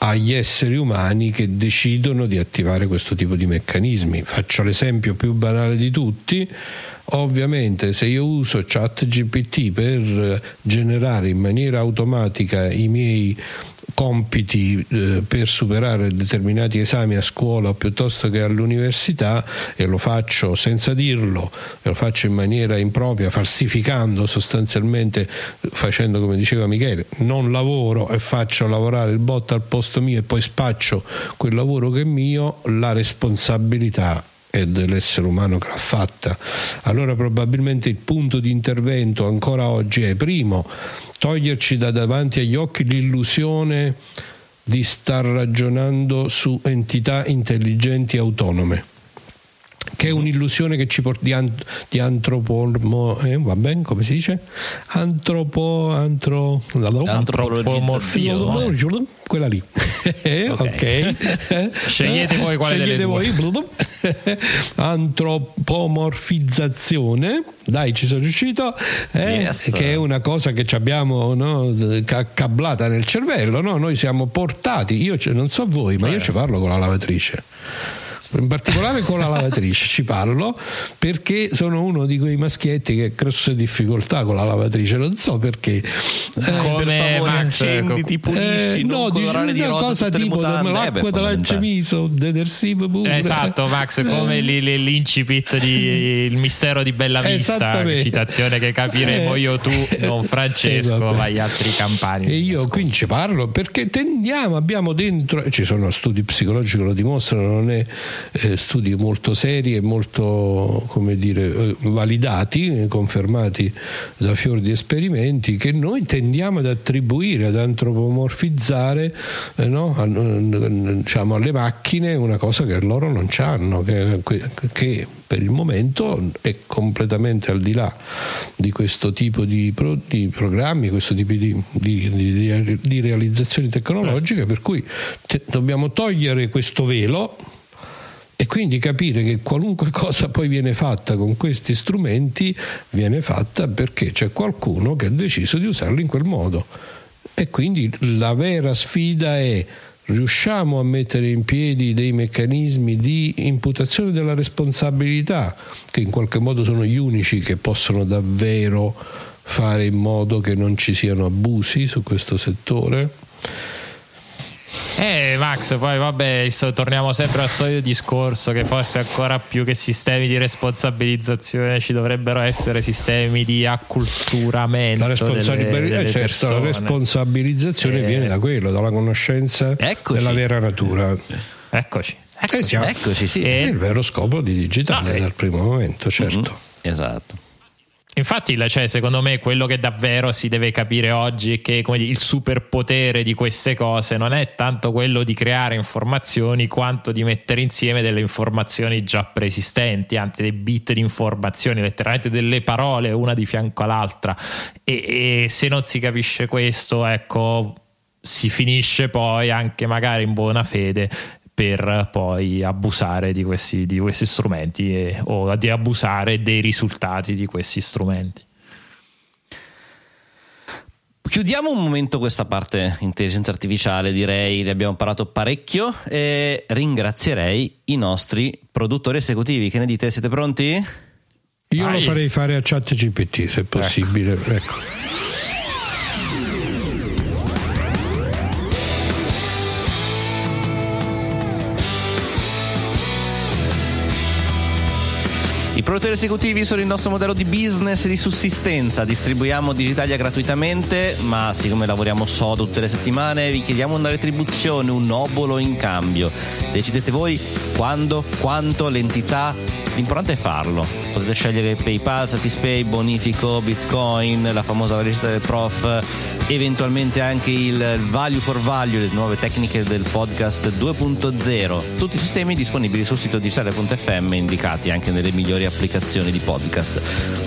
agli esseri umani che decidono di attivare questo tipo di meccanismi. Faccio l'esempio più banale di tutti. Ovviamente, se io uso ChatGPT per generare in maniera automatica i miei compiti eh, per superare determinati esami a scuola piuttosto che all'università, e lo faccio senza dirlo, lo faccio in maniera impropria, falsificando sostanzialmente, facendo come diceva Michele, non lavoro e faccio lavorare il bot al posto mio e poi spaccio quel lavoro che è mio, la responsabilità e dell'essere umano che l'ha fatta. Allora probabilmente il punto di intervento ancora oggi è, primo, toglierci da davanti agli occhi l'illusione di star ragionando su entità intelligenti autonome, che è un'illusione che ci porta di, ant- di antropomorfismo, eh, va bene, come si dice? Antropo, antro, antropologizzazione, quella lì. Okay. Okay. Scegliete voi quale Scegliete delle voi. Due. Antropomorfizzazione, dai, ci sono riuscito, eh, yes. Che è una cosa che ci abbiamo, no, accablata nel cervello, no? Noi siamo portati, io non so voi, ma io ci parlo con la lavatrice. in particolare con la lavatrice ci parlo, perché sono uno di quei maschietti che ha grosse difficoltà con la lavatrice, non so perché. Eh, come per favore, Max, accendi, ti pulisci, eh, no, dici una di cosa tipo l'acqua della gemisa, detersivo pure. Esatto, Max, come eh. li, li, l'incipit di Il mistero di Bellavista, citazione che capiremo eh. io, tu, non Francesco, eh, ma gli altri campani. E io qui ci parlo perché tendiamo, abbiamo dentro, ci sono studi psicologici che lo dimostrano, non è eh, studi molto seri e molto, come dire, validati, confermati da fior di esperimenti, che noi tendiamo ad attribuire, ad antropomorfizzare eh, no? a, diciamo, alle macchine una cosa che loro non c'hanno, che, che per il momento è completamente al di là di questo tipo di, pro, di programmi, questo tipo di, di, di, di realizzazioni tecnologiche, per cui te, dobbiamo togliere questo velo e quindi capire che qualunque cosa poi viene fatta con questi strumenti viene fatta perché c'è qualcuno che ha deciso di usarlo in quel modo. E quindi la vera sfida è: riusciamo a mettere in piedi dei meccanismi di imputazione della responsabilità, che in qualche modo sono gli unici che possono davvero fare in modo che non ci siano abusi su questo settore? Eh Max, poi vabbè, torniamo sempre al solito discorso che forse ancora più che sistemi di responsabilizzazione ci dovrebbero essere sistemi di acculturamento. La responsabilizzazione, delle, delle certo, la responsabilizzazione eh, viene da quello, dalla conoscenza eccoci. della vera natura. Eccoci, eccoci, eh, siamo, eccoci sì. È il vero scopo di Digitalia, no, dal primo momento, certo. Mm-hmm, esatto. Infatti, cioè, secondo me quello che davvero si deve capire oggi è che, come dire, il superpotere di queste cose non è tanto quello di creare informazioni quanto di mettere insieme delle informazioni già preesistenti, anzi dei bit di informazioni, letteralmente delle parole una di fianco all'altra, e, e se non si capisce questo, ecco, si finisce poi anche magari in buona fede per poi abusare di questi, di questi strumenti e, o di abusare dei risultati di questi strumenti. Chiudiamo un momento questa parte intelligenza artificiale, direi ne abbiamo parlato parecchio, e ringrazierei i nostri produttori esecutivi. Che ne dite? Siete pronti? Io Vai. lo farei fare a ChatGPT se possibile, ecco, ecco. I produttori esecutivi sono il nostro modello di business di sussistenza. Distribuiamo Digitalia gratuitamente, ma siccome lavoriamo sodo tutte le settimane, vi chiediamo una retribuzione, un obolo in cambio. Decidete voi quando, quanto, l'entità, l'importante è farlo. Potete scegliere PayPal, Satispay, Bonifico, Bitcoin, la famosa valigetta del prof, eventualmente anche il value for value, le nuove tecniche del podcast due punto zero. Tutti i sistemi disponibili sul sito digitalia punto effe emme, indicati anche nelle migliori applicazioni di podcast.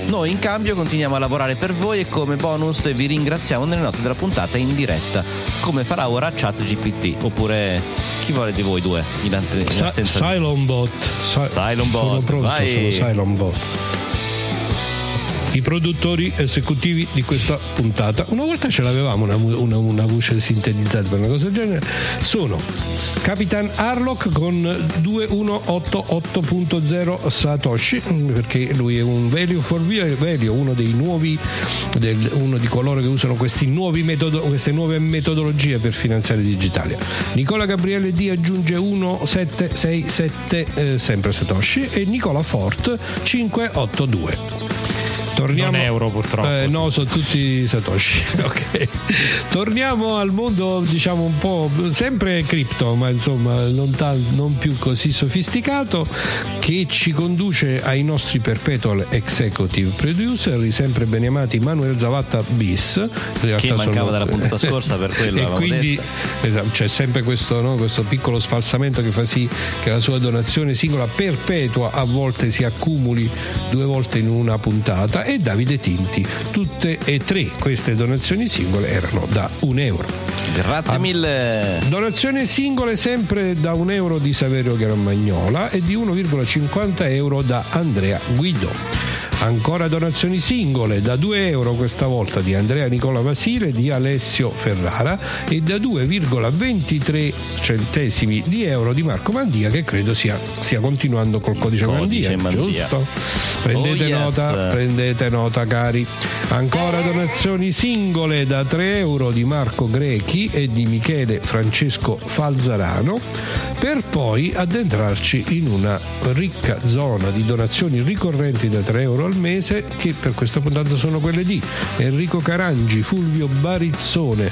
Noi in cambio continuiamo a lavorare per voi e come bonus vi ringraziamo nelle note della puntata in diretta, come farà ora ChatGPT, oppure chi vuole di voi due in, altre, in Sa- assenza Silent Bot. Sa- Silent Bot, sono pronto, vai. Sono Silent Bot. I produttori esecutivi di questa puntata, una volta ce l'avevamo una, una, una voce sintetizzata per una cosa del genere, sono Capitan Harlock con due uno otto otto punto zero Satoshi, perché lui è un value for value, uno dei nuovi del, uno di coloro che usano questi nuovi metodo, queste nuove metodologie per finanziare Digitalia. Nicola Gabriele D aggiunge uno sette sei sette eh, sempre Satoshi, e Nicola Fort cinque otto due. Torniamo, non euro purtroppo, eh, no, sono tutti Satoshi. Okay. Torniamo al mondo, diciamo un po' sempre cripto, ma insomma non, tan, non più così sofisticato, che ci conduce ai nostri perpetual executive producer, sempre beniamati Manuel Zavatta bis, in realtà che mancava sono... dalla puntata scorsa per quello. E quindi detto. C'è sempre questo, no, questo piccolo sfalsamento che fa sì che la sua donazione singola perpetua a volte si accumuli due volte in una puntata. E Davide Tinti, tutte e tre queste donazioni singole erano da un euro. Grazie a... mille. Donazione singole sempre da un euro di Saverio Gramagnola e di uno virgola cinquanta euro da Andrea Guido. Ancora donazioni singole, da due euro questa volta di Andrea Nicola Vasile e di Alessio Ferrara, e da due virgola ventitré centesimi di euro di Marco Mandia, che credo sia, stia continuando col codice, codice Mandia, Mandia, giusto? Prendete oh, nota, yes. prendete nota cari. Ancora donazioni singole da tre euro di Marco Grechi e di Michele Francesco Falzarano, per poi addentrarci in una ricca zona di donazioni ricorrenti da tre euro al mese, che per questa puntata sono quelle di Enrico Carangi, Fulvio Barizzone,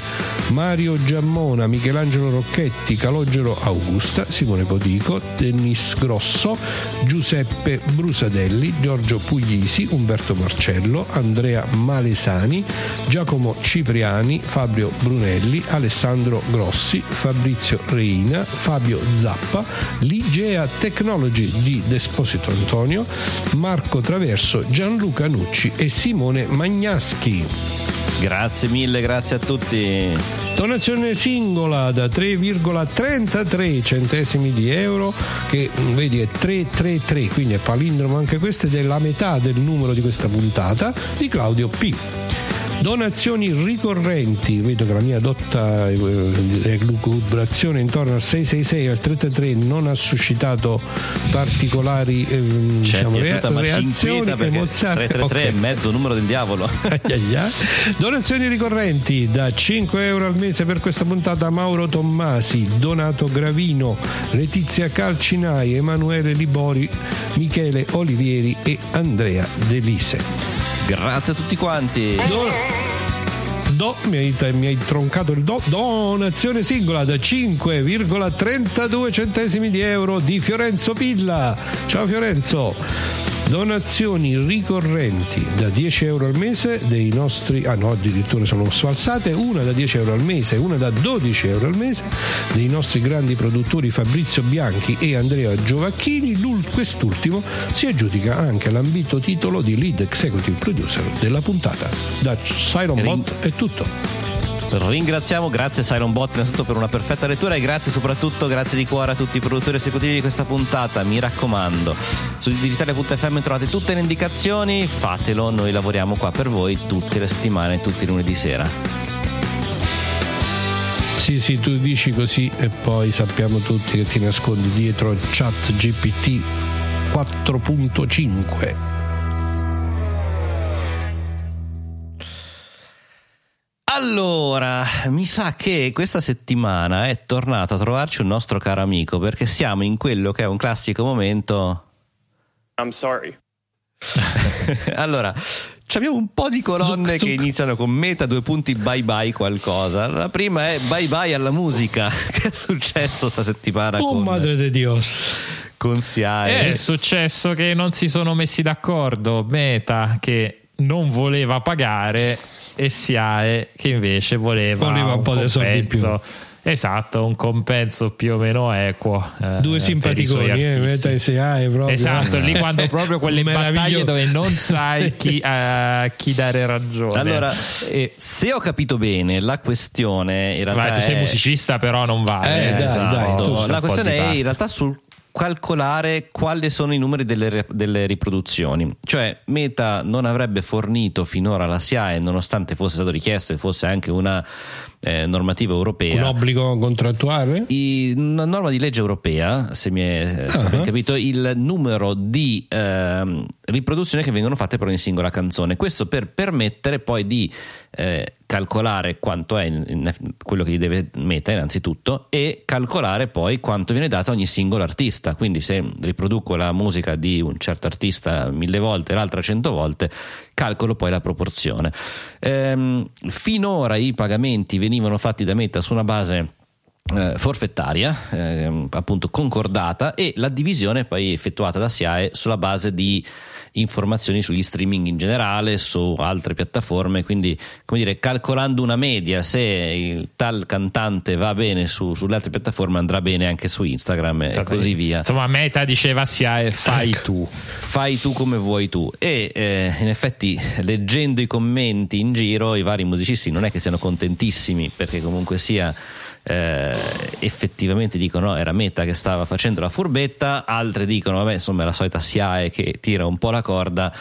Mario Giammona, Michelangelo Rocchetti, Calogero Augusta, Simone Podico, Dennis Grosso, Giuseppe Brusadelli, Giorgio Puglisi, Umberto Marcello, Andrea Malesani, Giacomo Cipriani, Fabio Brunelli, Alessandro Grossi, Fabrizio Reina, Fabio Zappa, Ligea Technology di Desposito Antonio, Marco Traverso, Gianluca Nucci e Simone Magnaschi. Grazie mille, grazie a tutti. Donazione singola da tre virgola trentatré centesimi di euro, che vedi è tre tre tre, quindi è palindromo anche questo, ed è la metà del numero di questa puntata, di Claudio P. Donazioni ricorrenti, vedo che la mia dotta elucubrazione eh, intorno al sei sei sei e al tre tre tre non ha suscitato particolari eh, diciamo, rea- reazioni emozzate. tre tre tre okay. È mezzo numero del diavolo. Donazioni ricorrenti da cinque euro al mese per questa puntata: Mauro Tommasi, Donato Gravino, Letizia Calcinai, Emanuele Libori, Michele Olivieri e Andrea Delise. Grazie a tutti quanti. Do, do mi, hai, mi hai troncato il do. Donazione singola da cinque virgola trentadue centesimi di euro di Fiorenzo Pilla. Ciao Fiorenzo. Donazioni ricorrenti da dieci euro al mese dei nostri, ah no, addirittura sono sfalsate, una da dieci euro al mese, una da dodici euro al mese dei nostri grandi produttori Fabrizio Bianchi e Andrea Giovacchini. Quest'ultimo si aggiudica anche l'ambito titolo di lead executive producer della puntata. Da Siron Bot è tutto. Ringraziamo, grazie Siron Bot innanzitutto per una perfetta lettura, e grazie soprattutto, grazie di cuore a tutti i produttori esecutivi di questa puntata. Mi raccomando, su digitalia punto effe emme trovate tutte le indicazioni, fatelo, noi lavoriamo qua per voi tutte le settimane, tutti i lunedì sera. Sì, sì, tu dici così e poi sappiamo tutti che ti nascondi dietro ChatGPT quattro punto cinque. Allora, mi sa che questa settimana è tornato a trovarci un nostro caro amico, perché siamo in quello che è un classico momento I'm sorry. Allora, abbiamo un po' di colonne zuc, zuc. che iniziano con Meta, due punti, bye bye qualcosa. La prima è bye bye alla musica, che è successo sta settimana oh con... madre de Dios con SIAE. È successo che non si sono messi d'accordo Meta, che non voleva pagare, e SIAE che invece voleva, voleva un po' di soldi in più. Esatto, un compenso più o meno equo. Eh, Due simpaticoni, eh, Meta e SIAE proprio. Esatto, eh. lì quando proprio quelle battaglie dove non sai chi, uh, chi dare ragione. Allora, eh, se ho capito bene, la questione in realtà, ma tu sei è... musicista, però non vale. Eh, dai, esatto. dai, la questione è in realtà sul calcolare quali sono i numeri delle, delle riproduzioni. Cioè Meta non avrebbe fornito finora la SIAE, nonostante fosse stato richiesto e fosse anche una eh, normativa europea, un obbligo contrattuale, i, una norma di legge europea, se mi è se uh-huh. capito, il numero di eh, riproduzioni che vengono fatte per ogni singola canzone. Questo per permettere poi di eh, calcolare quanto è in, in, quello che gli deve Meta innanzitutto, e calcolare poi quanto viene dato a ogni singolo artista. Quindi se riproduco la musica di un certo artista mille volte, l'altra cento volte, calcolo poi la proporzione. Ehm, finora i pagamenti venivano fatti da Meta su una base eh, forfettaria, eh, appunto concordata, e la divisione poi effettuata da SIAE sulla base di informazioni sugli streaming in generale, su altre piattaforme. Quindi, come dire, calcolando una media, se il tal cantante va bene su, sulle altre piattaforme, andrà bene anche su Instagram, esatto, e così via. Insomma, Meta diceva SIAE, fai ecco. tu fai tu come vuoi tu. E eh, in effetti, leggendo i commenti in giro, i vari musicisti non è che siano contentissimi, perché comunque sia eh, effettivamente dicono no, era Meta che stava facendo la furbetta. Altri dicono vabbè, insomma, è la solita SIAE che tira un po' la corda.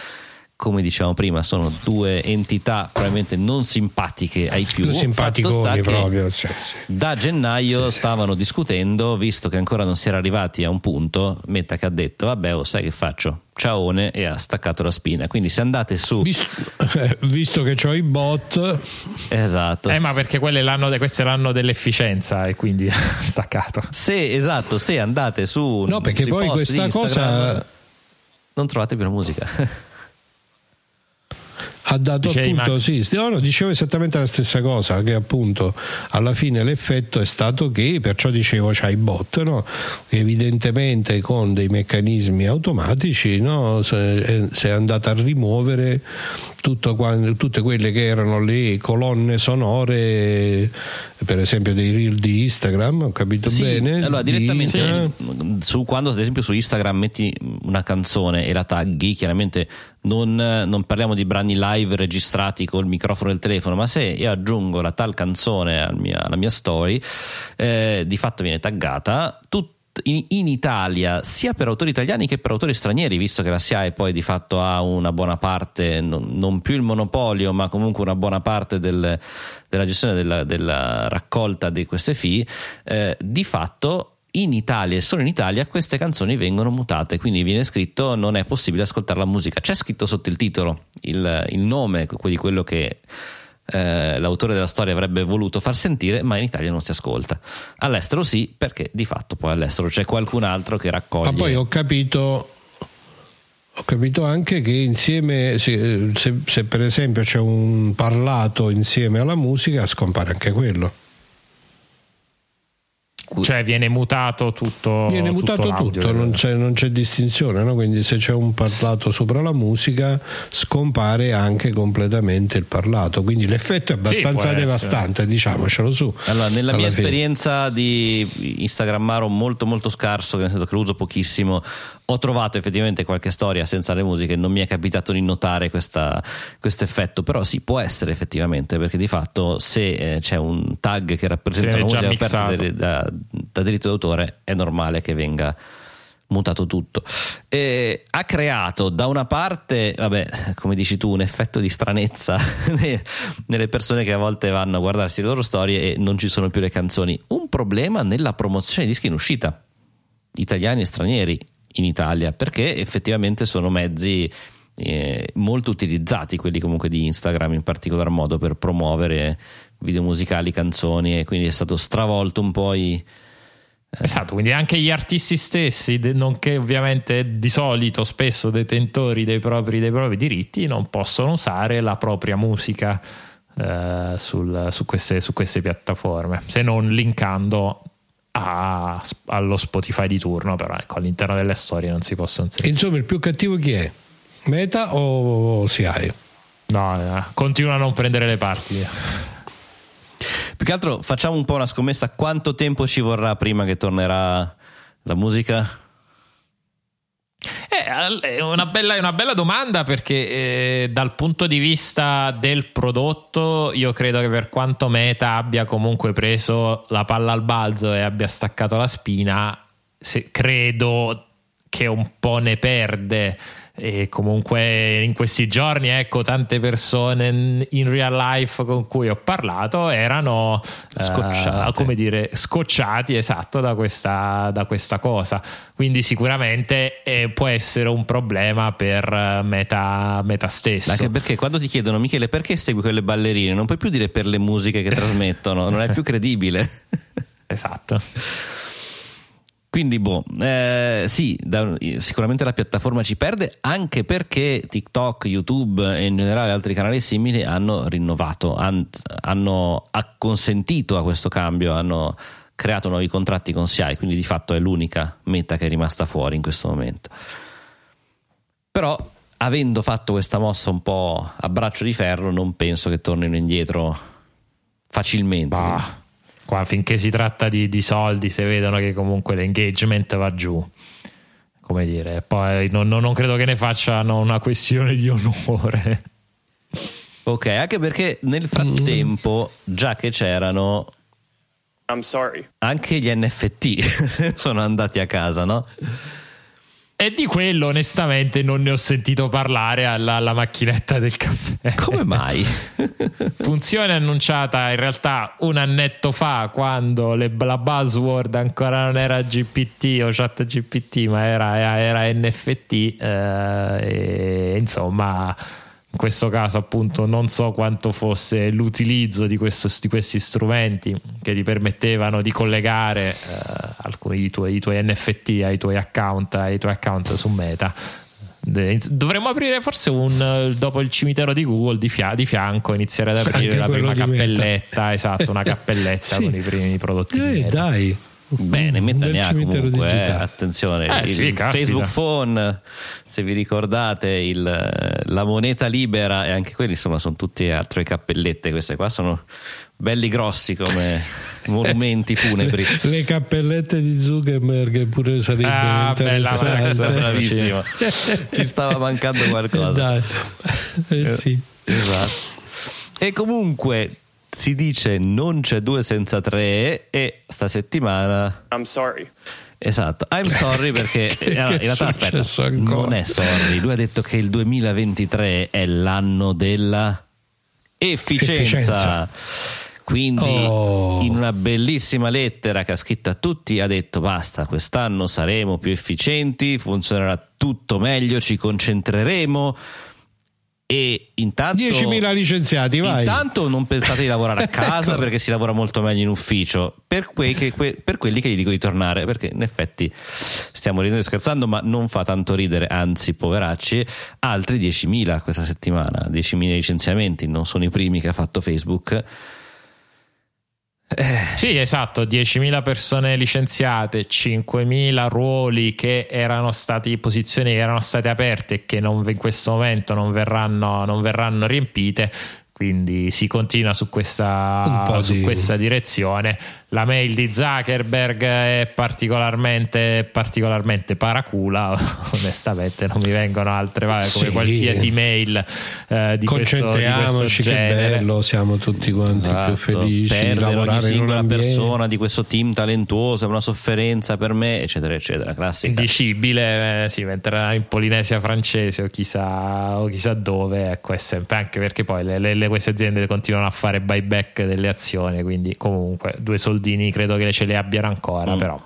come dicevamo prima, sono due entità probabilmente non simpatiche ai più. Più simpaticoni proprio. Sì, sì. Da gennaio sì, stavano discutendo, visto che ancora non si era arrivati a un punto, Meta che ha detto vabbè, oh, sai che faccio? Ciaone, e ha staccato la spina. Quindi se andate su visto, eh, visto che c'ho i bot, esatto, eh, ma perché quelle l'hanno, queste l'hanno dell'efficienza e quindi staccato. Se esatto, se andate su, no, perché poi questa cosa non trovate più la musica. Ha dato Dicevi appunto sì, no, no, dicevo esattamente la stessa cosa, che appunto alla fine l'effetto è stato che, perciò dicevo c'hai i bot, no? Evidentemente con dei meccanismi automatici, no? Se, se è andata a rimuovere tutto, tutte quelle che erano le colonne sonore, per esempio dei reel di Instagram, ho capito sì, bene? Allora direttamente di... su, quando ad esempio su Instagram metti una canzone e la tagli, chiaramente non, non parliamo di brani live registrati col microfono del telefono, ma se io aggiungo la tal canzone alla mia, alla mia story, eh, di fatto viene taggata tutta In, in Italia, sia per autori italiani che per autori stranieri, visto che la S I A E poi di fatto ha una buona parte, non, non più il monopolio, ma comunque una buona parte del, della gestione della, della raccolta di queste fee, eh, di fatto in Italia e solo in Italia queste canzoni vengono mutate, quindi viene scritto non è possibile ascoltare la musica, c'è scritto sotto il titolo il, il nome di quello che Eh, l'autore della storia avrebbe voluto far sentire, ma in Italia non si ascolta. All'estero sì, perché di fatto poi all'estero c'è qualcun altro che raccoglie. Ma poi ho capito ho capito anche che insieme, se, se, se per esempio c'è un parlato insieme alla musica, scompare anche quello, cioè viene mutato tutto, viene mutato tutto, tutto non, c'è, non c'è distinzione, no? Quindi se c'è un parlato sopra la musica scompare anche completamente il parlato, quindi l'effetto è abbastanza sì, devastante, diciamocelo su. Allora, nella mia fine. esperienza di instagrammaro molto molto scarso, nel senso che lo uso pochissimo, ho trovato effettivamente qualche storia senza le musiche, non mi è capitato di notare questo effetto, però sì, può essere effettivamente, perché di fatto se eh, c'è un tag che rappresenta la musica aperta da, da diritto d'autore, è normale che venga mutato tutto. E ha creato da una parte, vabbè, come dici tu, un effetto di stranezza nelle persone che a volte vanno a guardarsi le loro storie e non ci sono più le canzoni, un problema nella promozione di dischi in uscita, italiani e stranieri in Italia, perché effettivamente sono mezzi eh, molto utilizzati, quelli comunque di Instagram in particolar modo, per promuovere video musicali, canzoni, e quindi è stato stravolto un po' i... Esatto, quindi anche gli artisti stessi, nonché ovviamente di solito spesso detentori dei propri, dei propri diritti, non possono usare la propria musica eh, sul, su, queste, su queste piattaforme, se non linkando A, allo Spotify di turno, però ecco, all'interno delle storie non si possono inserire. Insomma, il più cattivo chi è? Meta o S I A E? No, eh, continua a non prendere le parti. Più che altro facciamo un po' una scommessa: quanto tempo ci vorrà prima che tornerà la musica? È una bella, è una bella domanda, perché eh, dal punto di vista del prodotto io credo che, per quanto Meta abbia comunque preso la palla al balzo e abbia staccato la spina, se, credo che un po' ne perde, e comunque in questi giorni, ecco, tante persone in real life con cui ho parlato erano scocciati, eh, come dire, scocciati esatto da questa, da questa cosa, quindi sicuramente eh, può essere un problema per Meta, Meta stesso, anche perché quando ti chiedono Michele perché segui quelle ballerine non puoi più dire per le musiche che trasmettono, non è più credibile. Esatto. Quindi boh, eh, sì, da, sicuramente la piattaforma ci perde, anche perché TikTok, YouTube e in generale altri canali simili hanno rinnovato, han, hanno acconsentito a questo cambio, hanno creato nuovi contratti con S I A E, quindi di fatto è l'unica Meta che è rimasta fuori in questo momento. Però, avendo fatto questa mossa un po' a braccio di ferro, non penso che tornino indietro facilmente. Bah. Qua, finché si tratta di, di soldi, se vedono che comunque l'engagement va giù, come dire, poi non, non credo che ne facciano una questione di onore. Ok, anche perché nel frattempo, già che c'erano, I'm sorry, anche gli N F T sono andati a casa, no? E di quello onestamente non ne ho sentito parlare alla, alla macchinetta del caffè. Come mai? Funzione annunciata in realtà un annetto fa, quando le, la buzzword ancora non era G P T o ChatGPT, ma era, era, era N F T, eh, e, insomma in questo caso appunto non so quanto fosse l'utilizzo di, questo, di questi strumenti che ti permettevano di collegare eh, alcuni dei tuoi, tuoi N F T ai tuoi account, ai tuoi account su Meta. Dovremmo aprire forse un, dopo il cimitero di Google di, fia- di fianco iniziare ad aprire la prima cappelletta, esatto, una cappelletta sì, con i primi prodotti eh, di Meta. Dai, bene, Meta ne ha comunque, eh, attenzione, eh, il sì, Facebook Phone, se vi ricordate, il, la moneta libera, e anche quelli insomma sono tutte altre cappellette, queste qua sono belli grossi come monumenti funebri. Le, le cappellette di Zuckerberg pure sarebbero ah, interessanti. Bella, bravissima. Ci stava mancando qualcosa. Eh, sì. Esatto. E comunque si dice non c'è due senza tre, e sta settimana I'm sorry. Esatto, I'm sorry perché che, no, in realtà aspetta, ancora? Non è sorry, lui ha detto che il duemilaventitré è l'anno della efficienza. efficienza. Quindi oh. in una bellissima lettera che ha scritto a tutti ha detto basta, quest'anno saremo più efficienti, funzionerà tutto meglio, ci concentreremo, e intanto diecimila licenziati, vai. Intanto non pensate di lavorare a casa ecco. perché si lavora molto meglio in ufficio, per, quei che, que, per quelli che gli dico di tornare, perché in effetti stiamo ridendo e scherzando, ma non fa tanto ridere, anzi poveracci, altri diecimila questa settimana, diecimila licenziamenti, non sono i primi che ha fatto Facebook. Eh. Sì, esatto, diecimila persone licenziate, cinquemila ruoli che erano stati, posizioni che erano state aperte e che non, in questo momento non verranno, non verranno riempite, quindi si continua su questa, su di... questa direzione. La mail di Zuckerberg è particolarmente, particolarmente paracula, onestamente non mi vengono altre, vabbè, come sì. qualsiasi mail eh, di, questo, di questo genere. Che bello, siamo tutti quanti esatto. più felici Perdere di lavorare in una persona di questo team talentuoso è una sofferenza per me, eccetera eccetera, classica. Indicibile, eh, sì, mentre in Polinesia francese o chissà, o chissà dove, ecco, è sempre, anche perché poi le, le, le, queste aziende continuano a fare buyback delle azioni, quindi comunque due soldi credo che ce le abbiano ancora, mm. però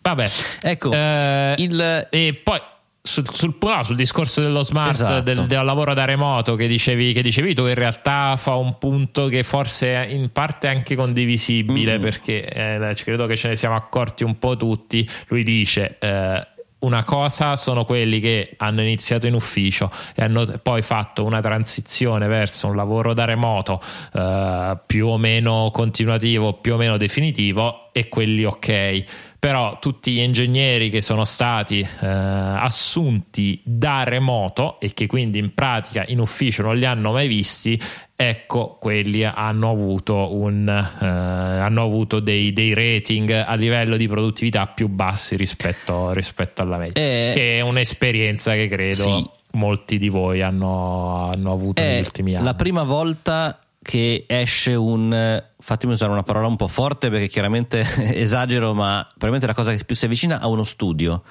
vabbè, ecco, eh, il... e poi sul, sul, no, sul discorso dello smart, esatto. del, del lavoro da remoto che dicevi, che dicevi tu, in realtà fa un punto che forse in parte è anche condivisibile, mm. perché eh, credo che ce ne siamo accorti un po' tutti. Lui dice eh, una cosa sono quelli che hanno iniziato in ufficio e hanno poi fatto una transizione verso un lavoro da remoto eh, più o meno continuativo, più o meno definitivo, e quelli ok. Però tutti gli ingegneri che sono stati eh, assunti da remoto e che quindi in pratica in ufficio non li hanno mai visti, ecco, quelli hanno avuto un eh, hanno avuto dei, dei rating a livello di produttività più bassi rispetto, rispetto alla media, eh, che è un'esperienza che credo sì. molti di voi hanno, hanno avuto eh, negli ultimi anni. La prima volta che esce un, fatemi usare una parola un po' forte perché chiaramente esagero, ma probabilmente è la cosa che più si avvicina a uno studio,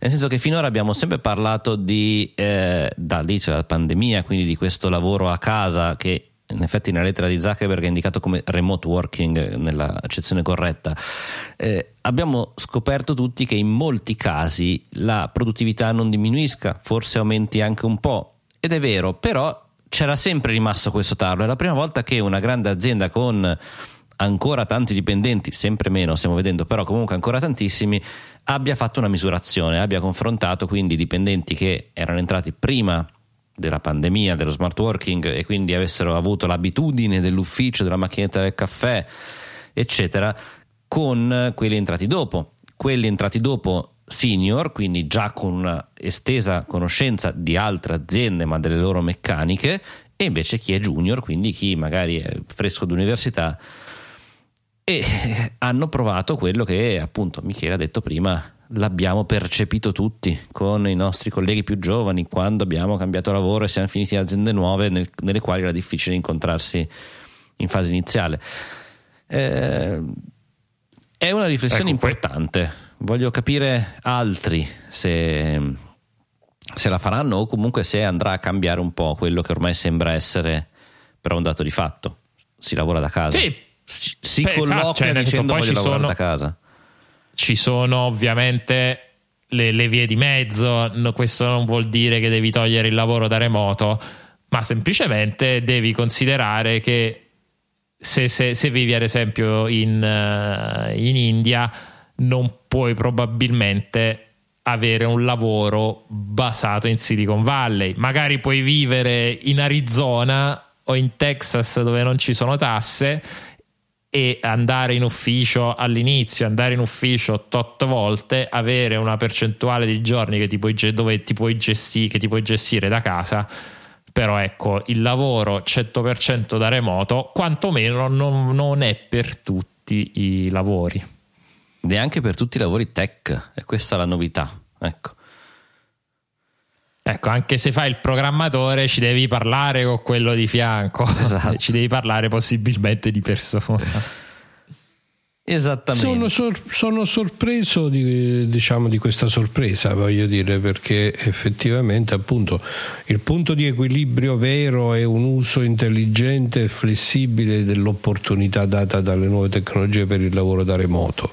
nel senso che finora abbiamo sempre parlato di eh, da lì c'è la pandemia, quindi di questo lavoro a casa che in effetti nella lettera di Zuckerberg è indicato come remote working nella accezione corretta. Eh, abbiamo scoperto tutti che in molti casi la produttività non diminuisca, forse aumenti anche un po', ed è vero, però c'era sempre rimasto questo tarlo. È la prima volta che una grande azienda con ancora tanti dipendenti, sempre meno stiamo vedendo, però comunque ancora tantissimi, abbia fatto una misurazione, abbia confrontato quindi dipendenti che erano entrati prima della pandemia, dello smart working, e quindi avessero avuto l'abitudine dell'ufficio, della macchinetta del caffè, eccetera, con quelli entrati dopo. Quelli entrati dopo senior, quindi già con una estesa conoscenza di altre aziende ma delle loro meccaniche, e invece chi è junior, quindi chi magari è fresco d'università, e hanno provato quello che appunto Michele ha detto prima, l'abbiamo percepito tutti con i nostri colleghi più giovani quando abbiamo cambiato lavoro e siamo finiti in aziende nuove nel, nelle quali era difficile incontrarsi in fase iniziale. Eh, è una riflessione ecco, importante voglio capire altri se, se la faranno, o comunque se andrà a cambiare un po' quello che ormai sembra essere però un dato di fatto: si lavora da casa, sì, si, si beh, colloquia, cioè, dicendo voglio lavorare sono, da casa. Ci sono ovviamente le, le vie di mezzo. No, questo non vuol dire che devi togliere il lavoro da remoto, ma semplicemente devi considerare che se, se, se vivi ad esempio in, uh, in India non puoi probabilmente avere un lavoro basato in Silicon Valley. Magari puoi vivere in Arizona o in Texas dove non ci sono tasse e andare in ufficio all'inizio, andare in ufficio tot volte, avere una percentuale di giorni che ti puoi, dove ti puoi, gestire, che ti puoi gestire da casa. Però ecco, il lavoro cento per cento da remoto quantomeno non, non è per tutti i lavori, neanche per tutti i lavori tech, e questa è la novità. Ecco, ecco, anche se fai il programmatore ci devi parlare con quello di fianco, esatto. Ci devi parlare possibilmente di persona. Esattamente. Sono, sor- sono sorpreso di, diciamo, di questa sorpresa, voglio dire, perché effettivamente appunto il punto di equilibrio vero è un uso intelligente e flessibile dell'opportunità data dalle nuove tecnologie per il lavoro da remoto,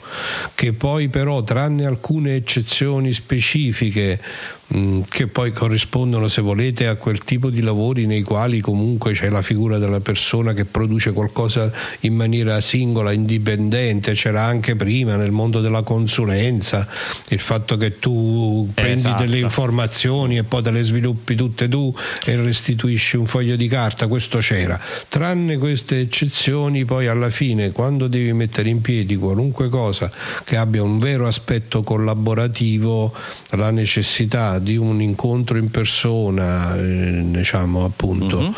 che poi però, tranne alcune eccezioni specifiche mh, che poi corrispondono, se volete, a quel tipo di lavori nei quali comunque c'è la figura della persona che produce qualcosa in maniera singola, indipendente. C'era anche prima nel mondo della consulenza il fatto che tu prendi, esatto, delle informazioni e poi te le sviluppi tutte tu e restituisci un foglio di carta. Questo c'era. Tranne queste eccezioni, poi alla fine, quando devi mettere in piedi qualunque cosa che abbia un vero aspetto collaborativo, la necessità di un incontro in persona, eh, diciamo appunto, mm-hmm.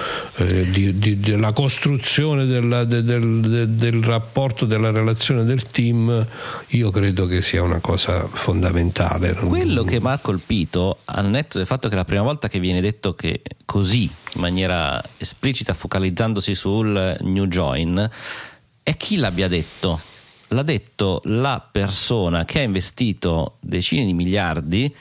eh, di, di, della costruzione della, de, del, de, del rapporto, della relazione del team, io credo che sia una cosa fondamentale. Quello che mi ha colpito, al netto del fatto che è la prima volta che viene detto che così in maniera esplicita, focalizzandosi sul new join, è chi l'abbia detto. L'ha detto la persona che ha investito decine di miliardi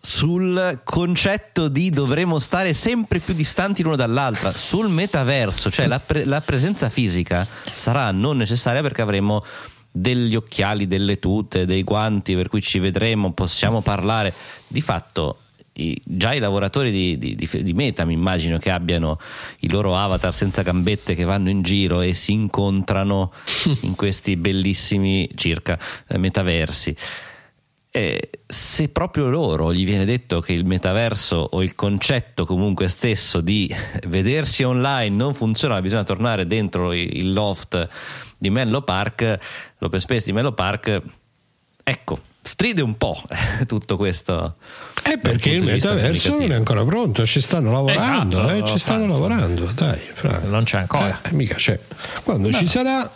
sul concetto di dovremo stare sempre più distanti l'uno dall'altra, sul metaverso, cioè la, pre- la presenza fisica sarà non necessaria perché avremo degli occhiali, delle tute, dei guanti, per cui ci vedremo, possiamo parlare. Di fatto i, già i lavoratori di, di, di, di Meta mi immagino che abbiano i loro avatar senza gambette che vanno in giro e si incontrano in questi bellissimi circa eh, metaversi. E se proprio loro gli viene detto che il metaverso, o il concetto comunque stesso di vedersi online, non funziona, bisogna tornare dentro il loft di Menlo Park, l'open space di Menlo Park, ecco, stride un po' tutto questo. È perché il metaverso non è ancora pronto, ci stanno lavorando, esatto, eh, ci stanno cazzo. lavorando, dai, fra. Non c'è ancora. Eh, mica c'è. Quando no. ci sarà,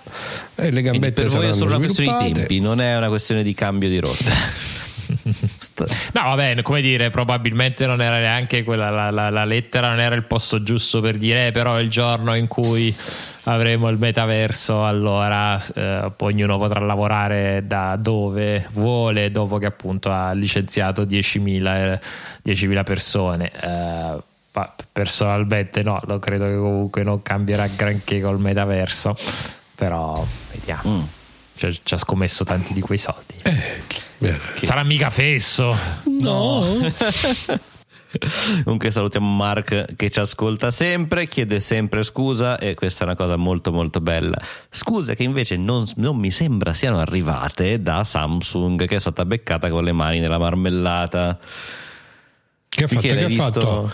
eh, le gambette saranno sviluppate. Per voi è solo una questione di tempi, non è una questione di cambio di rotta. No, vabbè, come dire, probabilmente non era neanche quella la, la, la lettera, non era il posto giusto per dire, eh, però il giorno in cui avremo il metaverso, allora eh, poi ognuno potrà lavorare da dove vuole, dopo che appunto ha licenziato diecimila persone. Eh, personalmente no, lo credo che comunque non cambierà granché col metaverso, però vediamo. Mm. Cioè, ci ha scommesso tanti di quei soldi. Eh. Sarà mica fesso, no? Comunque salutiamo Mark che ci ascolta sempre, chiede sempre scusa, e questa è una cosa molto molto bella. Scuse che invece non, non mi sembra siano arrivate da Samsung, che è stata beccata con le mani nella marmellata. Che ha fatto? Che ha fatto?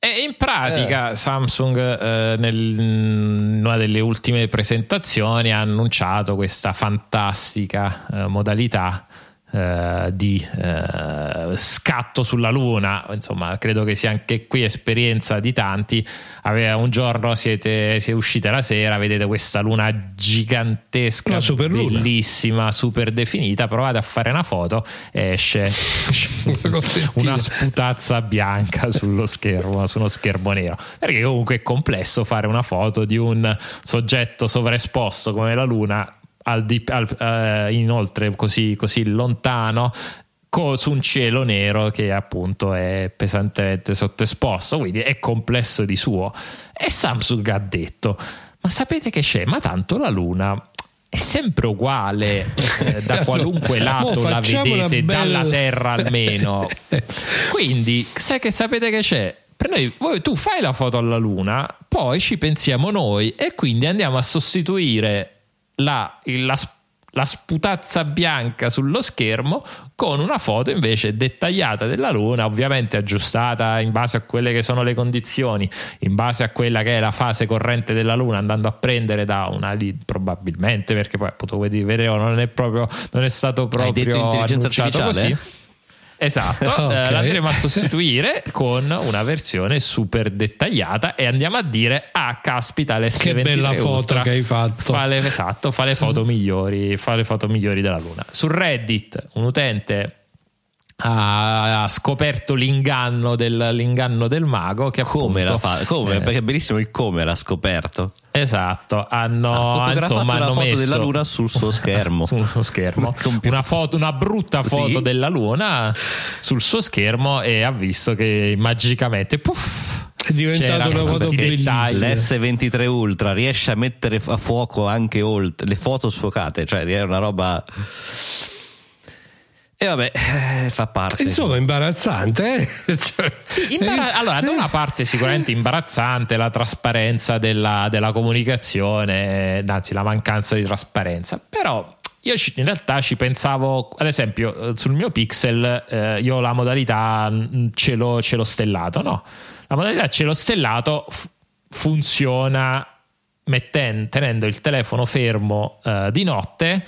E in pratica eh. Samsung eh, nel, in una delle ultime presentazioni ha annunciato questa fantastica eh, modalità eh, di eh, scatto sulla luna. Insomma, credo che sia anche qui esperienza di tanti. Aveva, un giorno siete, siete uscite la sera, vedete questa luna gigantesca, super bellissima luna, super definita, provate a fare una foto e esce una sputazza bianca sullo schermo, su uno schermo nero, perché comunque è complesso fare una foto di un soggetto sovraesposto come la luna al di, al, uh, inoltre così, così lontano, su un cielo nero che appunto è pesantemente sottoesposto, quindi è complesso di suo. E Samsung ha detto: ma sapete che c'è? Ma tanto la luna è sempre uguale, eh, da qualunque lato la vedete, bella... dalla terra almeno. Quindi sai che sapete che c'è? Per noi, voi, tu fai la foto alla luna, poi ci pensiamo noi e quindi andiamo a sostituire la, la spazio la sputazza bianca sullo schermo con una foto invece dettagliata della luna, ovviamente aggiustata in base a quelle che sono le condizioni, in base a quella che è la fase corrente della luna, andando a prendere da una lì probabilmente, perché poi appunto come vedevo non è proprio, non è stato proprio, hai detto intelligenza artificiale così. Esatto, okay. eh, l'andremo a sostituire con una versione super dettagliata e andiamo a dire: ah, caspita, l'esse ventitré che bella Ultra foto che hai fatto, fa le, esatto, fa le foto migliori, fa le foto migliori della luna. Su Reddit un utente ha scoperto l'inganno del, l'inganno del mago, che appunto, come, la fa, come eh, perché è bellissimo il come l'ha scoperto. Esatto, hanno ha fotografato, insomma, hanno foto messo della luna sul suo schermo, sul suo schermo. Una, foto, una brutta foto, sì, della luna sul suo schermo, e ha visto che magicamente puff, è diventata una foto bellissima. L'esse ventitré Ultra riesce a mettere a fuoco anche olt- le foto sfocate, cioè è una roba. E vabbè, fa parte. Insomma, imbarazzante, eh? Cioè, sì, imbara- eh, allora, da una parte sicuramente imbarazzante la trasparenza della, della comunicazione, anzi la mancanza di trasparenza, però io in realtà ci pensavo, ad esempio sul mio Pixel, eh, io ho la modalità cielo, cielo stellato, no? La modalità cielo stellato f- funziona metten- tenendo il telefono fermo eh, di notte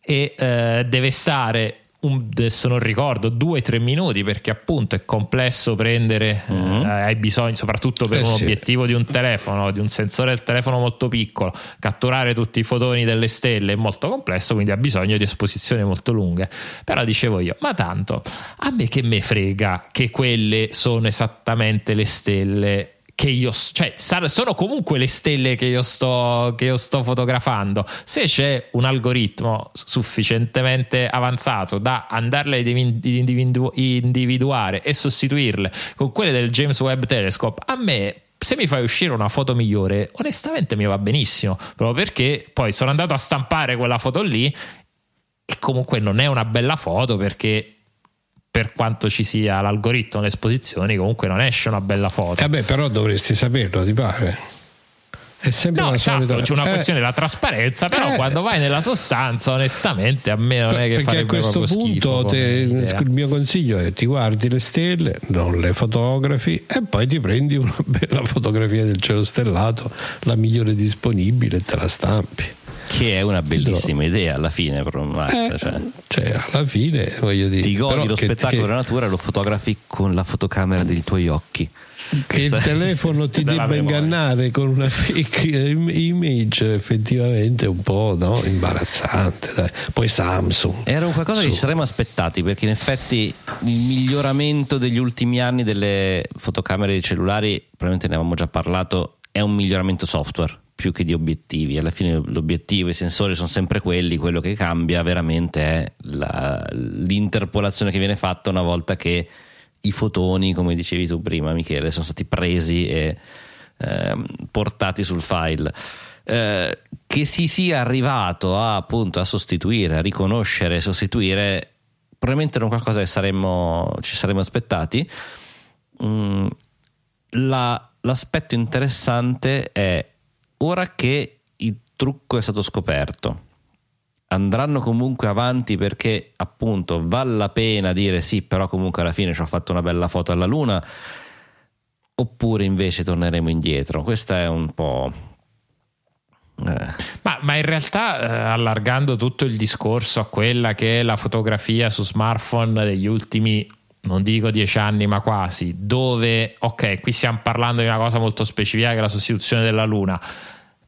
e eh, deve stare... Un, adesso non ricordo, due o tre minuti, perché appunto è complesso prendere, mm-hmm. eh, hai bisogno, soprattutto per eh un sì. obiettivo di un telefono, di un sensore del telefono molto piccolo, catturare tutti i fotoni delle stelle è molto complesso, quindi ha bisogno di esposizioni molto lunghe. Però dicevo io, ma tanto a me che me frega che quelle sono esattamente le stelle che io, cioè sono comunque le stelle che io sto che io sto fotografando. Se c'è un algoritmo sufficientemente avanzato da andarle ad individu- individuare e sostituirle con quelle del James Webb Telescope, a me, se mi fai uscire una foto migliore, onestamente mi va benissimo, proprio perché poi sono andato a stampare quella foto lì e comunque non è una bella foto, perché per quanto ci sia l'algoritmo, le esposizioni, comunque non esce una bella foto. Vabbè, eh però dovresti saperlo, ti pare? È sempre no, una esatto, solita... c'è una eh. questione della trasparenza, però eh. quando vai nella sostanza, onestamente, a me non P- è che perché a questo punto te, il mio consiglio è: ti guardi le stelle, non le fotografi, e poi ti prendi una bella fotografia del cielo stellato, la migliore disponibile, e te la stampi. Che è una bellissima idea alla fine, eh, cioè. cioè alla fine voglio dire, ti godi lo che, spettacolo che... della natura, lo fotografi con la fotocamera dei tuoi occhi. Che il telefono ti debba ingannare con una fake image, effettivamente un po', no? Imbarazzante, dai. Poi Samsung era un qualcosa Su. che ci saremmo aspettati, perché in effetti il miglioramento degli ultimi anni delle fotocamere dei cellulari, probabilmente ne avevamo già parlato, è un miglioramento software più che di obiettivi. Alla fine l'obiettivo, i sensori sono sempre quelli, quello che cambia veramente è la, l'interpolazione che viene fatta una volta che i fotoni, come dicevi tu prima Michele, sono stati presi e eh, portati sul file. Eh, che si sia arrivato a, appunto a sostituire, a riconoscere, sostituire, probabilmente non qualcosa che saremmo, ci saremmo aspettati. Mm, la, l'aspetto interessante è: ora che il trucco è stato scoperto, andranno comunque avanti, perché appunto vale la pena dire sì, però comunque alla fine ci ho fatto una bella foto alla luna, oppure invece torneremo indietro? Questa è un po'... Eh. Ma, ma in realtà eh, allargando tutto il discorso a quella che è la fotografia su smartphone degli ultimi... non dico dieci anni, ma quasi, dove, ok, qui stiamo parlando di una cosa molto specifica che è la sostituzione della luna,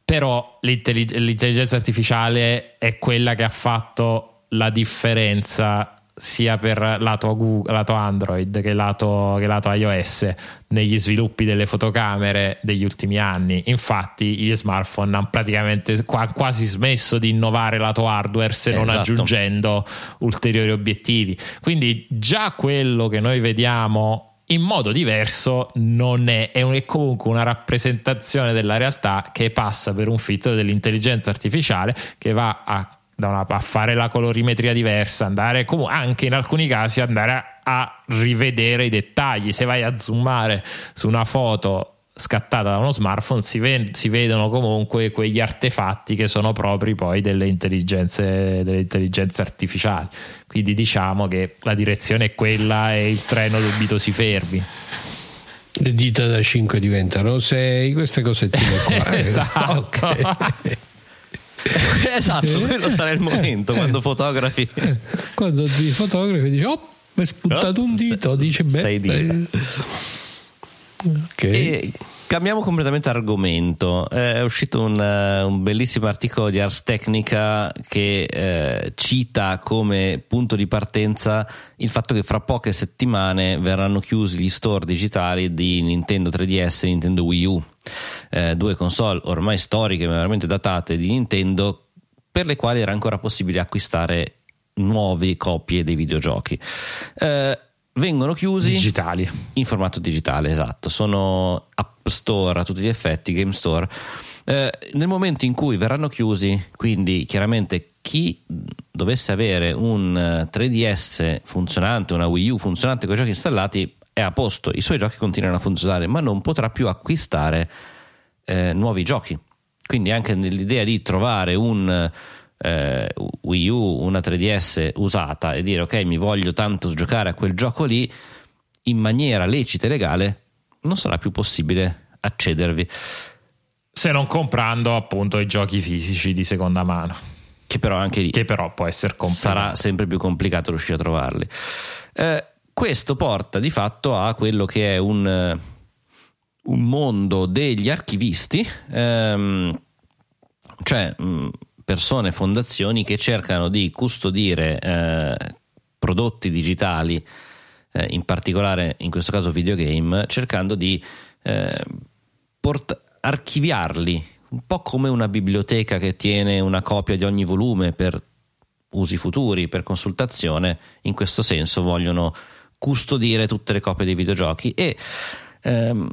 però l'intelligenza artificiale è quella che ha fatto la differenza sia per lato Google, lato Android che lato, che lato iOS negli sviluppi delle fotocamere degli ultimi anni. Infatti gli smartphone hanno praticamente qua, quasi smesso di innovare lato hardware, se non esatto. aggiungendo ulteriori obiettivi. Quindi già quello che noi vediamo in modo diverso non è, è, un, è comunque una rappresentazione della realtà che passa per un filtro dell'intelligenza artificiale che va a, da una, a fare la colorimetria diversa, andare comunque anche in alcuni casi andare a, a rivedere i dettagli. Se vai a zoomare su una foto scattata da uno smartphone si, ve, si vedono comunque quegli artefatti che sono propri poi delle intelligenze, delle intelligenze artificiali. Quindi diciamo che la direzione è quella e il treno dubito si fermi. Le dita da cinque diventano sei, queste cosettine qua. Esatto. Okay. Esatto, quello sarà il momento quando fotografi. Quando ti fotografi dici oh, mi è spuntato oh, un dito, se, dice beh, sei dita. Beh. Okay. E cambiamo completamente argomento. Eh, è uscito un, un bellissimo articolo di Ars Technica che eh, cita come punto di partenza il fatto che fra poche settimane verranno chiusi gli store digitali di Nintendo tre D S e Nintendo Wii U, eh, due console ormai storiche ma veramente datate di Nintendo, per le quali era ancora possibile acquistare nuove copie dei videogiochi. Eh, vengono chiusi digitali, in formato digitale, esatto, sono app store a tutti gli effetti, game store. Eh, nel momento in cui verranno chiusi, quindi chiaramente chi dovesse avere un tre D S funzionante, una Wii U funzionante con i giochi installati è a posto, i suoi giochi continuano a funzionare, ma non potrà più acquistare eh, nuovi giochi. Quindi anche nell'idea di trovare un Eh, Wii U, una tre D S usata e dire ok, mi voglio tanto giocare a quel gioco lì, in maniera lecita e legale non sarà più possibile accedervi, se non comprando appunto i giochi fisici di seconda mano, che però anche lì che però può essere complicato, sarà sempre più complicato riuscire a trovarli. Eh, questo porta di fatto a quello che è un, un mondo degli archivisti, ehm, cioè mh, persone, fondazioni che cercano di custodire eh, prodotti digitali, eh, in particolare in questo caso videogame, cercando di eh, port- archiviarli, un po' come una biblioteca che tiene una copia di ogni volume per usi futuri, per consultazione. In questo senso vogliono custodire tutte le copie dei videogiochi e ehm,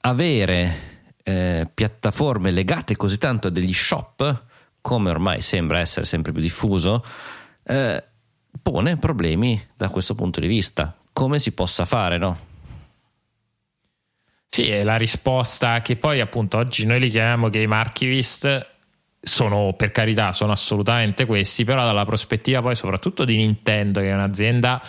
avere Eh, piattaforme legate così tanto a degli shop, come ormai sembra essere sempre più diffuso, eh, pone problemi da questo punto di vista. Come si possa fare, no? Sì, è la risposta che poi appunto oggi noi li chiamiamo game archivist, sono, per carità, sono assolutamente questi, però dalla prospettiva poi soprattutto di Nintendo, che è un'azienda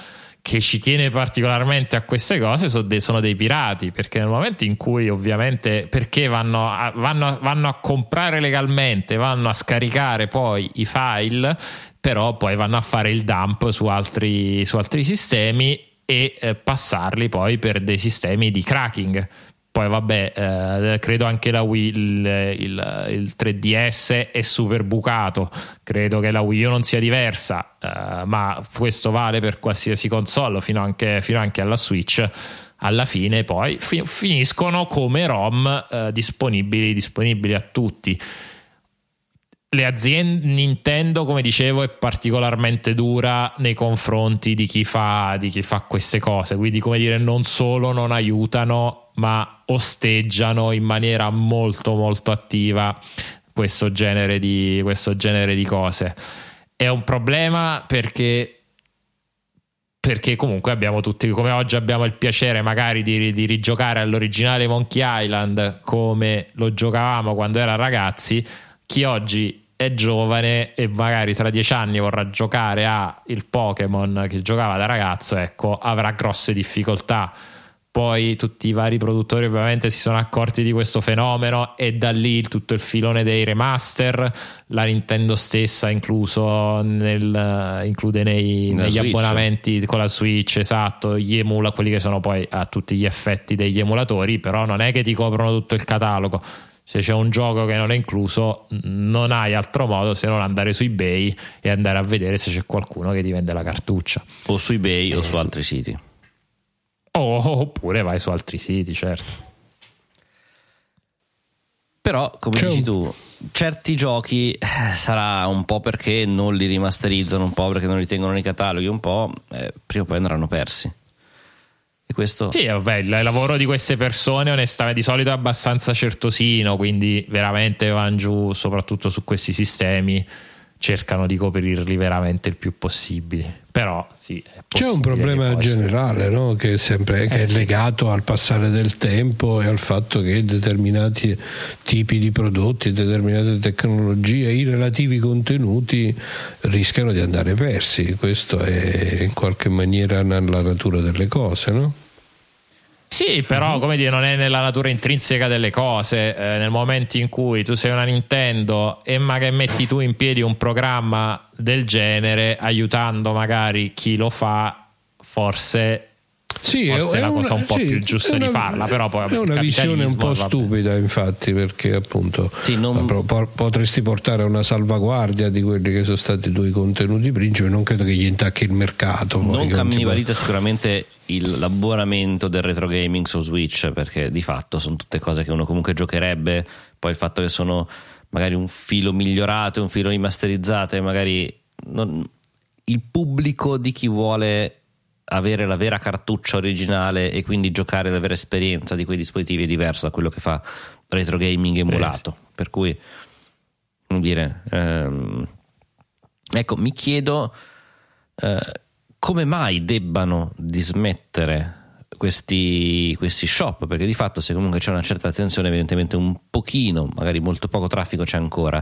che ci tiene particolarmente a queste cose, sono dei, sono dei pirati, perché nel momento in cui ovviamente, perché vanno a, vanno, a, vanno a comprare legalmente, vanno a scaricare poi i file, però poi vanno a fare il dump su altri, su altri sistemi e eh, passarli poi per dei sistemi di cracking. Poi vabbè, eh, credo anche la Wii, il, il, il tre D S è super bucato, credo che la Wii U non sia diversa, eh, ma questo vale per qualsiasi console, fino anche, fino anche alla Switch. Alla fine poi fi- finiscono come ROM eh, disponibili, disponibili a tutti. Le aziende, Nintendo, come dicevo, è particolarmente dura nei confronti di chi fa, di chi fa queste cose, quindi come dire, non solo non aiutano, ma osteggiano in maniera molto molto attiva questo genere di, questo genere di cose. È un problema perché perché comunque abbiamo tutti, come oggi abbiamo il piacere magari di, di rigiocare all'originale Monkey Island come lo giocavamo quando era ragazzi. Chi oggi è giovane e magari tra dieci anni vorrà giocare a il Pokémon che giocava da ragazzo, ecco, avrà grosse difficoltà. Poi tutti i vari produttori ovviamente si sono accorti di questo fenomeno e da lì tutto il filone dei remaster, la Nintendo stessa incluso nel, include nei, negli Switch. Abbonamenti con la Switch, esatto, gli emula, quelli che sono poi a tutti gli effetti degli emulatori, però non è che ti coprono tutto il catalogo, se c'è un gioco che non è incluso non hai altro modo se non andare su eBay e andare a vedere se c'è qualcuno che ti vende la cartuccia, o su eBay eh. o su altri siti, o, oppure vai su altri siti, certo. Però come Ciao. dici tu, certi giochi sarà un po' perché non li rimasterizzano, un po' perché non li tengono nei cataloghi, un po' eh, prima o poi andranno persi. E questo... Sì, vabbè, il lavoro di queste persone onestamente di solito è abbastanza certosino, quindi veramente vanno giù, soprattutto su questi sistemi, cercano di coprirli veramente il più possibile. Però sì, è c'è un problema generale, no? Che, sempre, che eh, è legato sì. al passare del tempo e al fatto che determinati tipi di prodotti, determinate tecnologie, i relativi contenuti rischiano di andare persi. Questo è in qualche maniera nella natura delle cose, no? Sì, però come dire, non è nella natura intrinseca delle cose. Eh, nel momento in cui tu sei una Nintendo e magari metti tu in piedi un programma del genere aiutando magari chi lo fa, forse sì, forse è la una, cosa un po' sì, più giusta una, di farla, però poi è una visione un po' stupida, infatti, perché appunto sì, non... potresti portare a una salvaguardia di quelli che sono stati i tuoi contenuti principi. Non credo che gli intacchi il mercato, non camminivalizza tipo... sicuramente il l'abbonamento del retro gaming su Switch, perché di fatto sono tutte cose che uno comunque giocherebbe. Poi il fatto che sono magari un filo migliorato, un filo rimasterizzate, magari non... il pubblico di chi vuole avere la vera cartuccia originale e quindi giocare la vera esperienza di quei dispositivi è diverso da quello che fa retro gaming emulato. Prese. Per cui, come dire, ehm, ecco, mi chiedo eh, come mai debbano dismettere questi, questi shop, perché di fatto se comunque c'è una certa attenzione, evidentemente un pochino, magari molto poco traffico c'è ancora.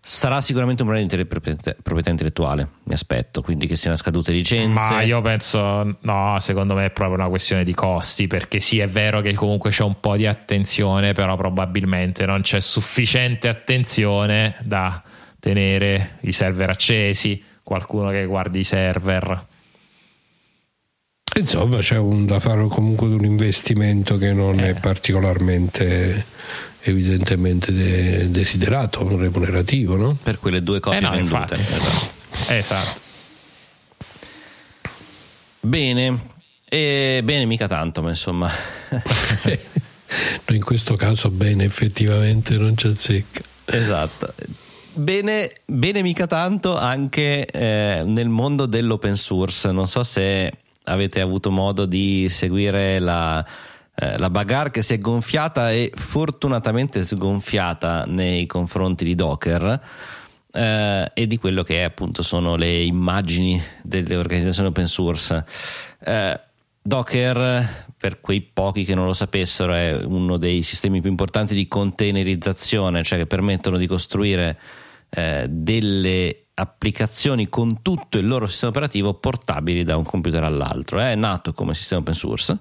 Sarà sicuramente un problema di proprietà intellettuale, mi aspetto, quindi che siano scadute licenze. Ma io penso no, secondo me è proprio una questione di costi, perché sì, è vero che comunque c'è un po' di attenzione, però probabilmente non c'è sufficiente attenzione da tenere i server accesi, qualcuno che guardi i server. Insomma, c'è un, da fare comunque un investimento che non eh. è particolarmente evidentemente de, desiderato, remunerativo, no? Per quelle due copie eh no, vendute. Esatto. esatto. Bene, e bene mica tanto, ma insomma. In questo caso bene effettivamente non c'è zecca. Esatto. Bene, bene mica tanto anche eh, nel mondo dell'open source. Non so se avete avuto modo di seguire la, eh, la bagarre che si è gonfiata e fortunatamente sgonfiata nei confronti di Docker eh, e di quello che è, appunto, sono le immagini delle organizzazioni open source. Eh, Docker, per quei pochi che non lo sapessero, è uno dei sistemi più importanti di containerizzazione, cioè che permettono di costruire eh, delle applicazioni con tutto il loro sistema operativo portabili da un computer all'altro. È nato come sistema open source,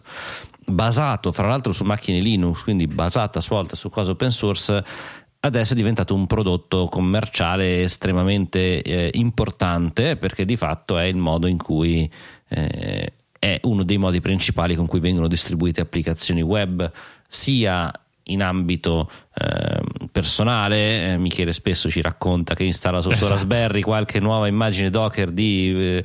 basato fra l'altro su macchine Linux, quindi basata a sua volta su cose open source. Adesso è diventato un prodotto commerciale estremamente eh, importante, perché di fatto è il modo in cui eh, è uno dei modi principali con cui vengono distribuite applicazioni web, sia in ambito eh, personale. eh, Michele spesso ci racconta che installa sul esatto. suo Raspberry qualche nuova immagine Docker di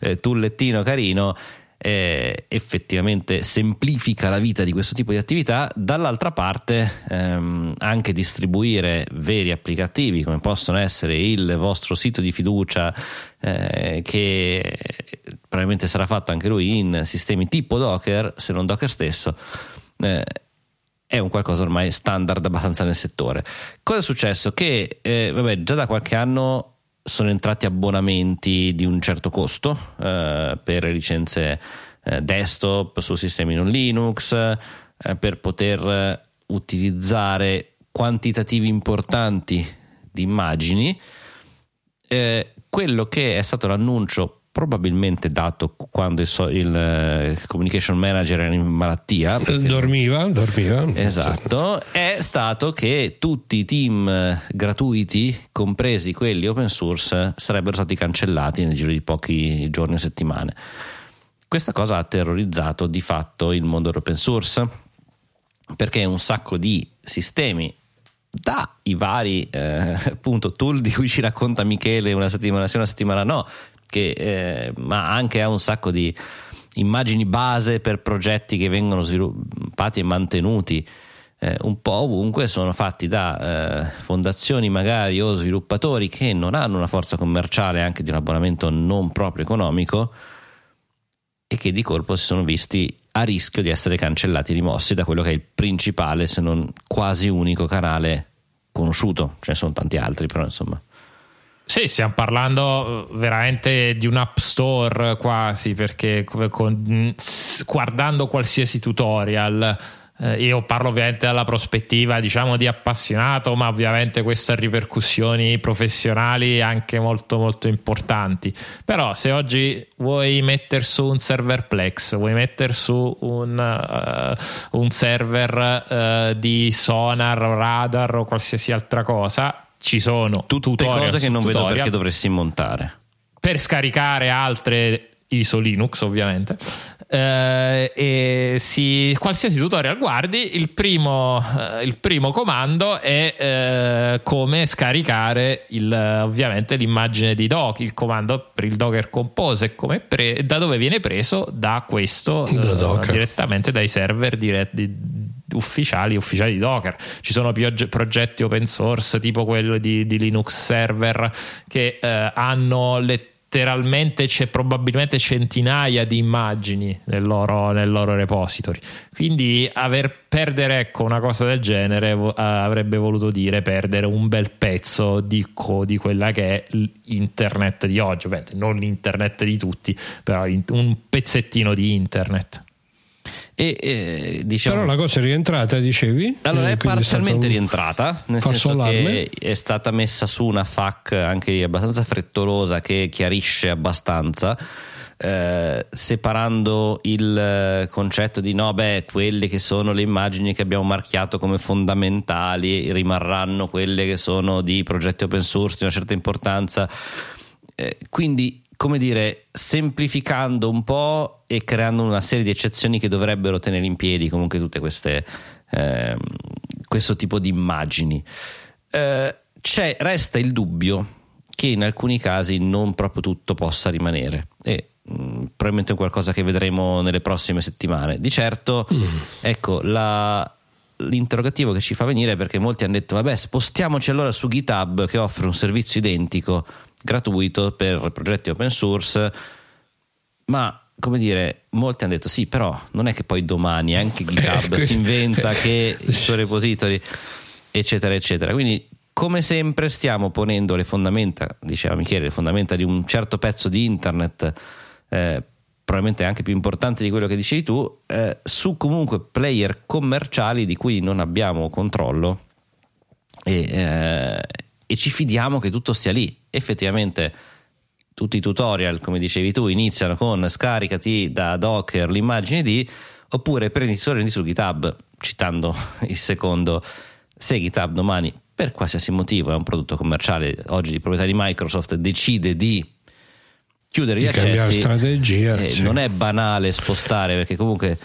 eh, tullettino carino, eh, effettivamente semplifica la vita di questo tipo di attività. Dall'altra parte ehm, anche distribuire veri applicativi come possono essere il vostro sito di fiducia, eh, che probabilmente sarà fatto anche lui in sistemi tipo Docker, se non Docker stesso, eh, è un qualcosa ormai standard abbastanza nel settore. Cosa è successo? Che eh, vabbè, già da qualche anno sono entrati abbonamenti di un certo costo eh, per licenze eh, desktop su sistemi non Linux, eh, per poter utilizzare quantitativi importanti di immagini. Eh, quello che è stato l'annuncio, probabilmente dato quando il, so, il uh, communication manager era in malattia, dormiva, dormiva esatto, è stato che tutti i team gratuiti, compresi quelli open source, sarebbero stati cancellati nel giro di pochi giorni o settimane. Questa cosa ha terrorizzato di fatto il mondo dell'open source, perché un sacco di sistemi dai vari eh, appunto tool di cui ci racconta Michele una settimana sì, una settimana no, che eh, ma anche ha un sacco di immagini base per progetti che vengono sviluppati e mantenuti eh, un po' ovunque, sono fatti da eh, fondazioni magari o sviluppatori che non hanno una forza commerciale anche di un abbonamento non proprio economico e che di colpo si sono visti a rischio di essere cancellati e rimossi da quello che è il principale, se non quasi unico canale conosciuto, ce ne sono tanti altri però insomma. Sì, stiamo parlando veramente di un app store quasi, perché con, guardando qualsiasi tutorial, eh, io parlo ovviamente dalla prospettiva diciamo di appassionato, ma ovviamente queste ripercussioni professionali anche molto molto importanti. Però se oggi vuoi mettere su un server Plex, vuoi mettere su un, uh, un server uh, di Sonar o Radar o qualsiasi altra cosa, ci sono tutte tutorial, cose che non tutorial, vedo perché dovresti montare per scaricare altre I S O Linux ovviamente eh, e si, qualsiasi tutorial guardi il primo, eh, il primo comando è eh, come scaricare il, ovviamente l'immagine di Docker, il comando per il Docker Compose, come pre, da dove viene preso da questo da eh, direttamente dai server diretti ufficiali ufficiali di Docker. Ci sono più progetti open source tipo quello di, di Linux Server che eh, hanno letteralmente c'è probabilmente centinaia di immagini nel loro, nel loro repository, quindi aver perdere ecco una cosa del genere uh, avrebbe voluto dire perdere un bel pezzo di, co- di quella che è l'internet di oggi, ovviamente non l'internet di tutti, però un pezzettino di internet. E, eh, diciamo, però la cosa è rientrata, dicevi? Allora è parzialmente è un... rientrata, nel Passo senso allarme. Che è stata messa su una F A Q anche abbastanza frettolosa che chiarisce abbastanza, eh, separando il concetto di no, beh, quelle che sono le immagini che abbiamo marchiato come fondamentali rimarranno quelle che sono di progetti open source di una certa importanza, eh, quindi come dire, semplificando un po' e creando una serie di eccezioni che dovrebbero tenere in piedi comunque tutte queste eh, questo tipo di immagini. Eh, c'è, resta il dubbio che in alcuni casi non proprio tutto possa rimanere e mh, probabilmente è qualcosa che vedremo nelle prossime settimane. Di certo, mm. ecco, la, l'interrogativo che ci fa venire è perché molti hanno detto vabbè, spostiamoci allora su GitHub che offre un servizio identico gratuito per progetti open source, ma come dire, molti hanno detto sì, però non è che poi domani anche GitHub si inventa che i suoi repository eccetera eccetera, quindi come sempre stiamo ponendo le fondamenta, diceva Michele, le fondamenta di un certo pezzo di internet eh, probabilmente anche più importante di quello che dicevi tu, eh, su comunque player commerciali di cui non abbiamo controllo e eh, e ci fidiamo che tutto stia lì. Effettivamente tutti i tutorial, come dicevi tu, iniziano con scaricati da Docker l'immagine di, oppure prendi su GitHub, citando il secondo. Se GitHub domani per qualsiasi motivo è un prodotto commerciale oggi di proprietà di Microsoft, decide di chiudere gli di accessi, strategia, eh, sì. non è banale spostare, perché comunque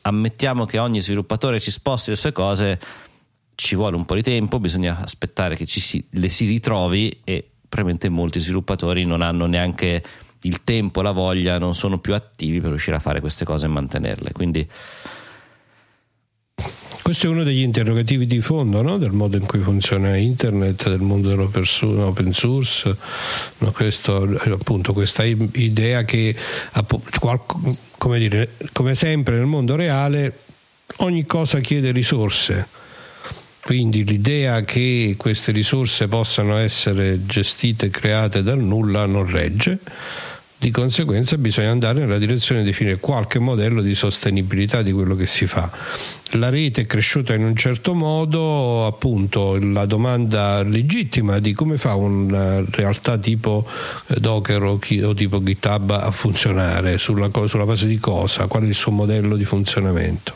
ammettiamo che ogni sviluppatore ci sposti le sue cose, ci vuole un po' di tempo, bisogna aspettare che ci si, le si ritrovi e probabilmente molti sviluppatori non hanno neanche il tempo, la voglia, non sono più attivi per riuscire a fare queste cose e mantenerle, quindi questo è uno degli interrogativi di fondo, no? Del modo in cui funziona internet, del mondo dell'open source, no? Questo, appunto, questa idea che, come dire, come sempre nel mondo reale ogni cosa chiede risorse. Quindi l'idea che queste risorse possano essere gestite e create dal nulla non regge, di conseguenza bisogna andare nella direzione di definire qualche modello di sostenibilità di quello che si fa. La rete è cresciuta in un certo modo, appunto la domanda legittima di come fa una realtà tipo Docker o, chi, o tipo GitHub a funzionare, sulla, sulla base di cosa, qual è il suo modello di funzionamento.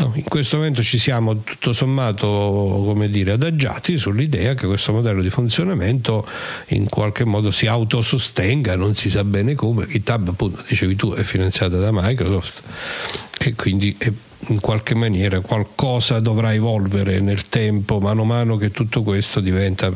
No, in questo momento ci siamo tutto sommato, come dire, adagiati sull'idea che questo modello di funzionamento in qualche modo si autosostenga, non si sa bene come. GitHub, appunto, dicevi tu, è finanziata da Microsoft e quindi è in qualche maniera qualcosa dovrà evolvere nel tempo, mano a mano che tutto questo diventa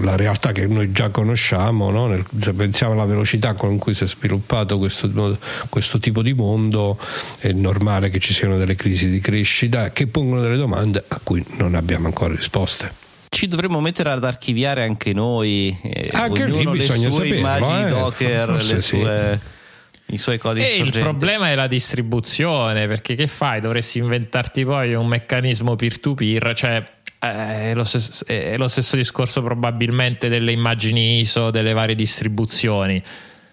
la realtà che noi già conosciamo, no? Pensiamo alla velocità con cui si è sviluppato questo, questo tipo di mondo, è normale che ci siano delle crisi di crescita che pongono delle domande a cui non abbiamo ancora risposte. Ci dovremmo mettere ad archiviare anche noi, eh, anche lì bisogna sapere, immagini eh, Docker, le sue... Sì. I suoi codici e sorgenti. Il problema è la distribuzione, perché che fai? Dovresti inventarti poi un meccanismo peer-to-peer, cioè è lo stesso, è lo stesso discorso probabilmente delle immagini I S O delle varie distribuzioni.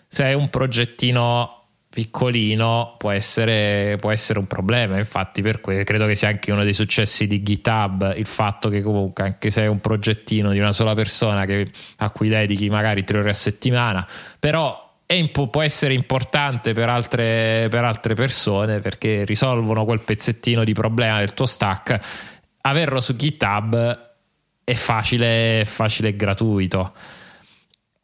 Se hai un progettino piccolino può essere, può essere un problema, infatti per que- credo che sia anche uno dei successi di GitHub il fatto che comunque anche se è un progettino di una sola persona che, a cui dedichi magari tre ore a settimana, però E può essere importante per altre, per altre persone, perché risolvono quel pezzettino di problema del tuo stack. Averlo su GitHub è facile, è facile e gratuito.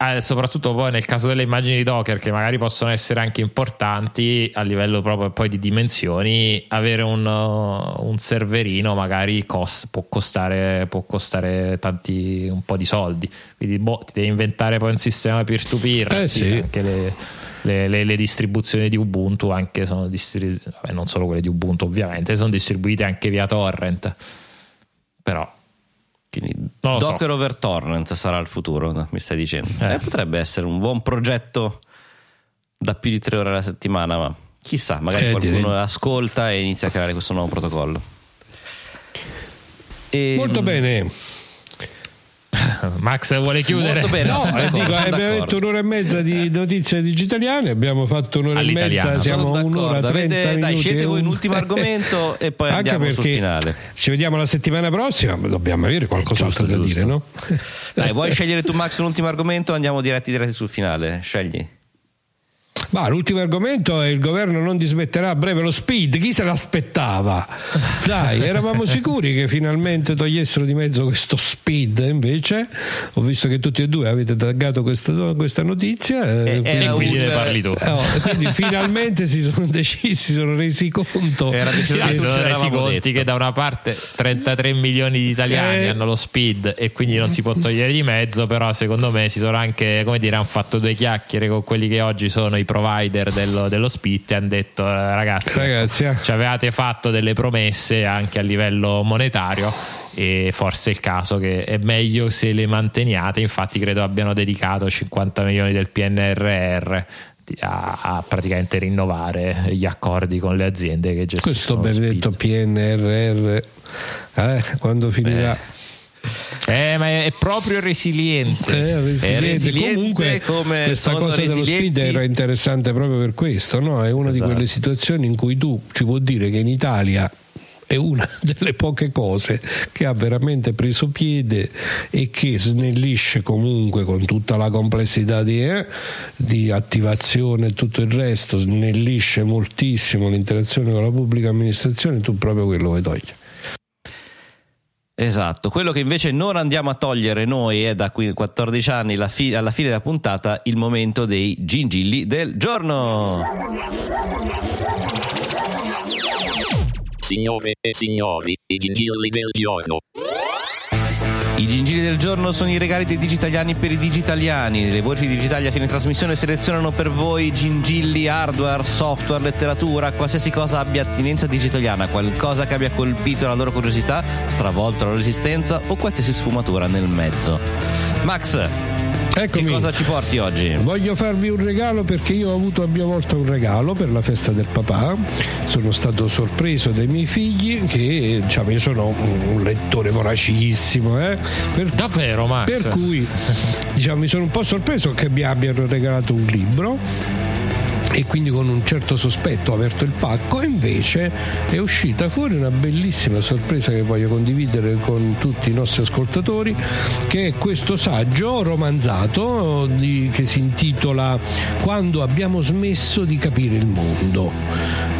Eh, soprattutto poi nel caso delle immagini di Docker, che magari possono essere anche importanti a livello proprio poi di dimensioni, avere un, un serverino magari cost, può costare può costare tanti, un po' di soldi, quindi boh, ti devi inventare poi un sistema peer-to-peer. eh sì, sì. Anche le, le, le, le distribuzioni di Ubuntu anche sono distri- vabbè, non solo quelle di Ubuntu ovviamente, sono distribuite anche via torrent, però quindi Docker so. over torrent sarà il futuro, no? Mi stai dicendo eh. Eh, potrebbe essere un buon progetto da più di tre ore alla settimana, ma chissà, magari eh, qualcuno direi. ascolta e inizia a creare questo nuovo protocollo e... molto bene. Max vuole chiudere. Molto bene, no, dico, abbiamo detto un'ora e mezza di notizie digitaliane, abbiamo fatto un'ora All'italiana. e mezza, siamo un'ora e trenta minuti. Dai, scegliete voi un ultimo argomento e poi anche andiamo sul finale. Ci vediamo la settimana prossima, dobbiamo avere qualcos'altro giusto, da giusto. dire, no? Dai, vuoi scegliere tu Max un ultimo argomento? Andiamo diretti diretti sul finale, scegli. Ma l'ultimo argomento è: il governo non dismetterà a breve lo SPID. Chi se l'aspettava? Dai, eravamo sicuri che finalmente togliessero di mezzo questo SPID, invece ho visto che tutti e due avete taggato questa, questa notizia e, quindi, e quindi un... ne parli tu no, quindi finalmente si sono decisi, si sono resi conto era si sono resi conti che da una parte trentatré milioni di italiani eh... hanno lo SPID e quindi non si può togliere di mezzo, però secondo me si sono anche, come dire, hanno fatto due chiacchiere con quelli che oggi sono i provider dello, dello SPID e hanno detto ragazzi, ragazzi eh. ci avevate fatto delle promesse anche a livello monetario e forse è il caso, che è meglio se le manteniate. Infatti credo abbiano dedicato cinquanta milioni del P N R R a, a praticamente rinnovare gli accordi con le aziende che gestiscono questo benedetto P N R R. Eh, quando finirà? Beh. Eh, ma è proprio resiliente. Eh, resiliente. È resiliente. Comunque, come questa cosa resilienti. dello SPID era interessante proprio per questo, no? È una esatto. di quelle situazioni in cui tu ci puoi dire che in Italia è una delle poche cose che ha veramente preso piede e che snellisce comunque, con tutta la complessità di, eh, di attivazione e tutto il resto, snellisce moltissimo l'interazione con la pubblica amministrazione. Tu proprio quello vuoi togliere. Esatto, quello che invece non andiamo a togliere noi è da qui quattordici anni alla fine della puntata il momento dei gingilli del giorno. Signore e signori, i gingilli del giorno. I gingilli del giorno sono i regali dei digitaliani per i digitaliani. Le voci di Digitalia a fine trasmissione selezionano per voi gingilli, hardware, software, letteratura, qualsiasi cosa abbia attinenza digitaliana, qualcosa che abbia colpito la loro curiosità, stravolto la loro esistenza o qualsiasi sfumatura nel mezzo. Max, eccomi. Che cosa ci porti oggi? Voglio farvi un regalo perché io ho avuto a mia volta un regalo per la festa del papà. Sono stato sorpreso dai miei figli che, diciamo, io sono un lettore voracissimo, eh? Per, davvero, Max? Per cui, diciamo, mi sono un po' sorpreso che mi abbiano regalato un libro. E quindi con un certo sospetto ho aperto il pacco e invece è uscita fuori una bellissima sorpresa che voglio condividere con tutti i nostri ascoltatori, che è questo saggio romanzato di, che si intitola Quando abbiamo smesso di capire il mondo.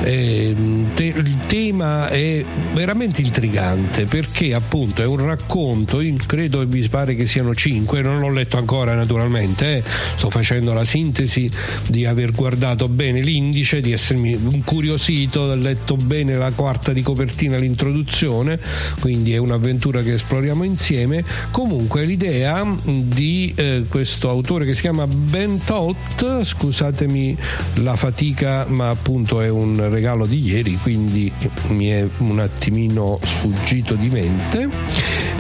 eh, te, il tema è veramente intrigante, perché appunto è un racconto, in, credo mi pare che siano cinque, non l'ho letto ancora naturalmente, eh, sto facendo la sintesi di aver guardato bene l'indice, di essermi incuriosito, ho letto bene la quarta di copertina, l'introduzione, quindi è un'avventura che esploriamo insieme. Comunque l'idea di eh, questo autore che si chiama Ben Todt, scusatemi la fatica, ma appunto è un regalo di ieri, quindi mi è un attimino sfuggito di mente.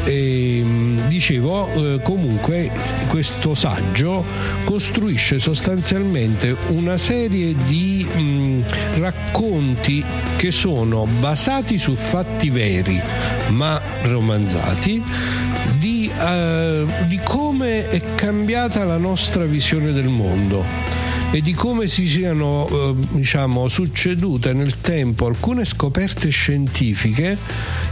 E, dicevo, eh, comunque questo saggio costruisce sostanzialmente una serie di mh, racconti che sono basati su fatti veri ma romanzati, di, eh, di come è cambiata la nostra visione del mondo e di come si siano eh, diciamo succedute nel tempo alcune scoperte scientifiche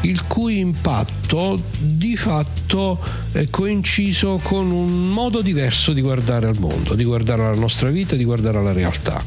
il cui impatto di fatto è coinciso con un modo diverso di guardare al mondo, di guardare alla nostra vita, di guardare alla realtà.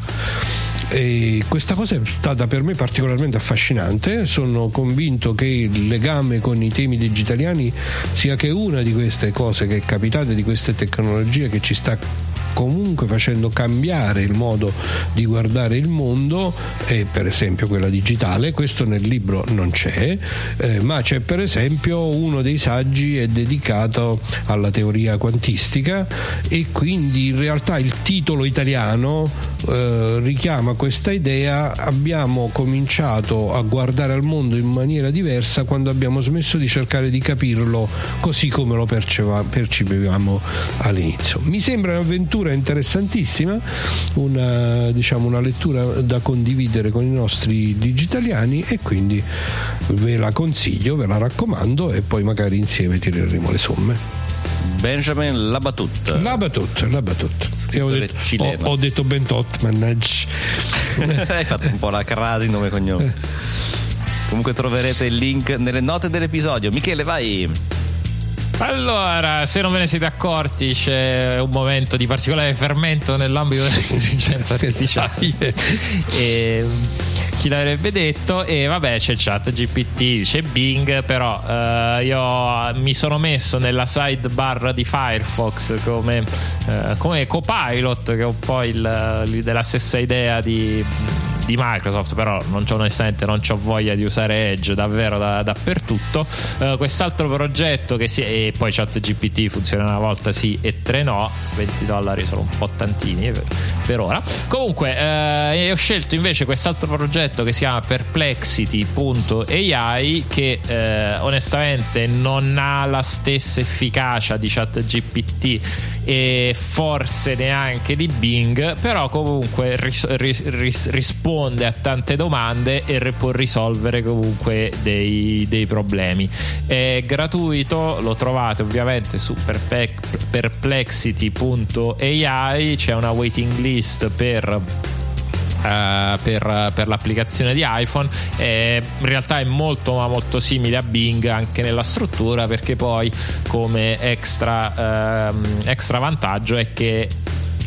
E questa cosa è stata per me particolarmente affascinante. Sono convinto che il legame con i temi digitaliani sia che una di queste cose che è capitata, di queste tecnologie che ci sta comunque facendo cambiare il modo di guardare il mondo, e per esempio quella digitale, questo nel libro non c'è, eh, ma c'è per esempio uno dei saggi è dedicato alla teoria quantistica, e quindi in realtà il titolo italiano eh, richiama questa idea. Abbiamo cominciato a guardare al mondo in maniera diversa quando abbiamo smesso di cercare di capirlo così come lo perceva, percepivamo all'inizio. Mi sembra un'avventura interessantissima, una, diciamo, una lettura da condividere con i nostri digitaliani, e quindi ve la consiglio, ve la raccomando, e poi magari insieme tireremo le somme. Benjamin Labatut. Labatut, Labatut. Ho detto, ho, ho detto Bentot, mannaggia. Hai fatto un po' la crasi nome e cognome. Comunque troverete il link nelle note dell'episodio. Michele, vai. Allora, se non ve ne siete accorti, c'è un momento di particolare fermento nell'ambito dell'intelligenza artificiale. E chi l'avrebbe detto? E vabbè, c'è ChatGPT, c'è Bing, però eh, io mi sono messo nella sidebar di Firefox come, eh, come copilot, che è un po' il, il, della stessa idea di, di Microsoft, però non c'ho, onestamente non c'ho voglia di usare Edge davvero da, dappertutto. Uh, quest'altro progetto che si è, e poi ChatGPT funziona una volta sì e tre no, venti dollari sono un po' tantini per, per ora. Comunque uh, ho scelto invece quest'altro progetto che si chiama perplexity punto a i, che uh, onestamente non ha la stessa efficacia di ChatGPT e forse neanche di Bing, però comunque ris- ris- ris- risponde a tante domande e può risolvere comunque dei, dei problemi. È gratuito, lo trovate ovviamente su perplexity punto a i, c'è una waiting list per Uh, per, per l'applicazione di iPhone. Eh, in realtà è molto ma molto simile a Bing anche nella struttura, perché poi come extra, uh, extra vantaggio è che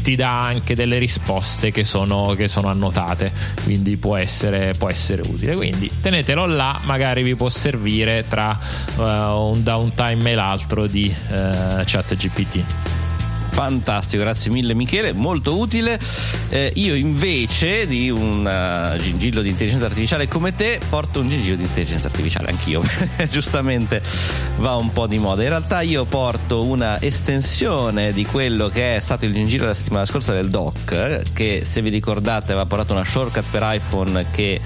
ti dà anche delle risposte che sono, che sono annotate, quindi può essere, può essere utile. Quindi tenetelo là, magari vi può servire tra uh, un downtime e l'altro di uh, ChatGPT. Fantastico, grazie mille Michele, molto utile. Eh, io invece di un uh, gingillo di intelligenza artificiale come te porto un gingillo di intelligenza artificiale anch'io, giustamente va un po' di moda. In realtà io porto una estensione di quello che è stato il gingillo della settimana scorsa del Docker, che se vi ricordate aveva portato una shortcut per iPhone che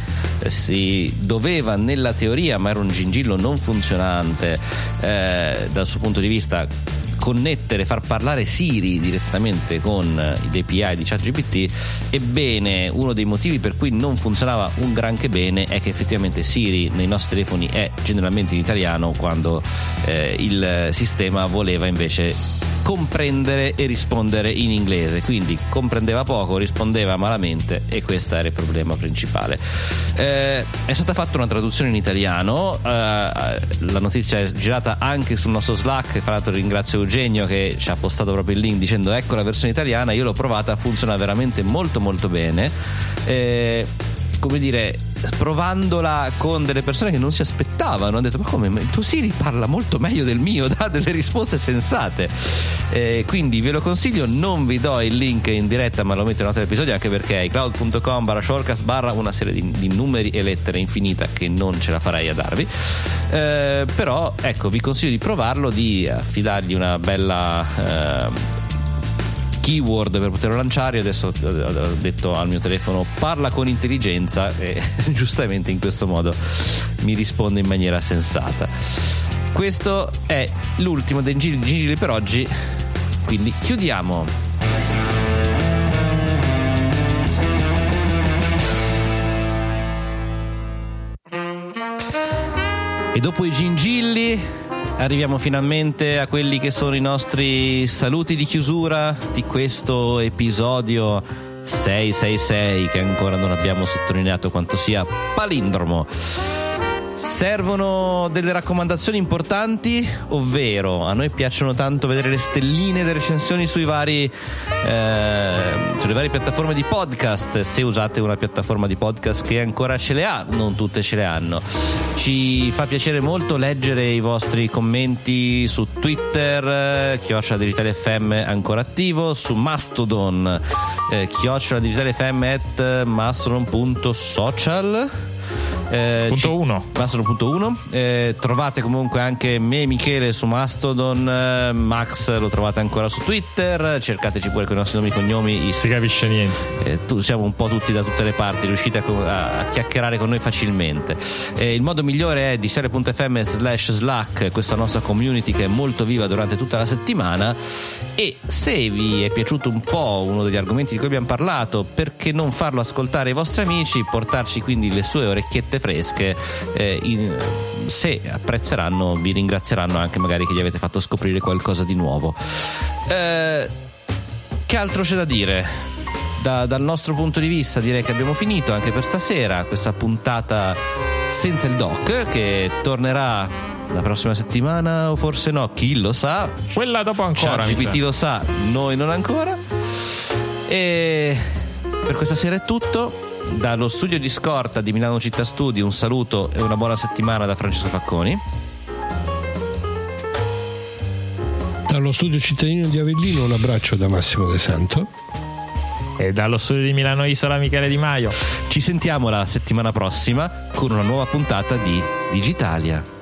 si doveva nella teoria, ma era un gingillo non funzionante eh, dal suo punto di vista, connettere, far parlare Siri direttamente con l'A P I di ChatGPT. Ebbene, uno dei motivi per cui non funzionava un granché bene è che effettivamente Siri nei nostri telefoni è generalmente in italiano, quando eh, il sistema voleva invece comprendere e rispondere in inglese, quindi comprendeva poco, rispondeva malamente, e questo era il problema principale. Eh, è stata fatta una traduzione in italiano, eh, la notizia è girata anche sul nostro Slack, tra l'altro ringrazio Eugenio che ci ha postato proprio il link dicendo ecco la versione italiana, io l'ho provata, funziona veramente molto molto bene. Eh, come dire, provandola con delle persone che non si aspettavano, hanno detto: ma come, il tuo Siri parla molto meglio del mio, dà delle risposte sensate. Eh, quindi ve lo consiglio, non vi do il link in diretta ma lo metto in un altro episodio, anche perché è iCloud.com barra shortcast barra una serie di, di numeri e lettere infinita che non ce la farei a darvi. Eh, però ecco, vi consiglio di provarlo, di affidargli una bella eh, keyword per poterlo lanciare. Adesso ho detto al mio telefono: parla con intelligenza, e giustamente in questo modo mi risponde in maniera sensata. Questo è l'ultimo dei giri, giri per oggi, quindi chiudiamo. E dopo i gingilli arriviamo finalmente a quelli che sono i nostri saluti di chiusura di questo episodio seicentosessantasei, che ancora non abbiamo sottolineato quanto sia palindromo. Servono delle raccomandazioni importanti, ovvero a noi piacciono tanto vedere le stelline delle recensioni sui vari, eh, sulle varie piattaforme di podcast. Se usate una piattaforma di podcast che ancora ce le ha, non tutte ce le hanno, ci fa piacere molto leggere i vostri commenti su Twitter, eh, chiocciola Digitalia F M ancora attivo, su Mastodon, eh, chiocciola Digitalia F M at mastodon punto social. Eh, punto uno. Mastodon punto uno. Eh, trovate comunque anche me, Michele, su Mastodon, eh, Max lo trovate ancora su Twitter, cercateci pure con i nostri nomi e cognomi, i... si capisce niente, eh, tu, siamo un po' tutti da tutte le parti, riuscite a, a chiacchierare con noi facilmente. Eh, il modo migliore è digitale punto f m slash slack, questa nostra community che è molto viva durante tutta la settimana, e se vi è piaciuto un po' uno degli argomenti di cui abbiamo parlato, perché non farlo ascoltare ai vostri amici, portarci quindi le sue orecchiette fresche, eh, in, se apprezzeranno vi ringrazieranno anche magari che gli avete fatto scoprire qualcosa di nuovo. Eh, che altro c'è da dire? Da, dal nostro punto di vista direi che abbiamo finito anche per stasera questa puntata senza il doc, che tornerà la prossima settimana, o forse no, chi lo sa, quella dopo ancora, ChatGPT lo sa, noi non ancora. E per questa sera è tutto. Dallo studio di scorta di Milano Città Studi un saluto e una buona settimana da Francesco Facconi. Dallo studio cittadino di Avellino un abbraccio da Massimo De Santo. E dallo studio di Milano Isola Michele Di Maio. Ci sentiamo la settimana prossima con una nuova puntata di Digitalia.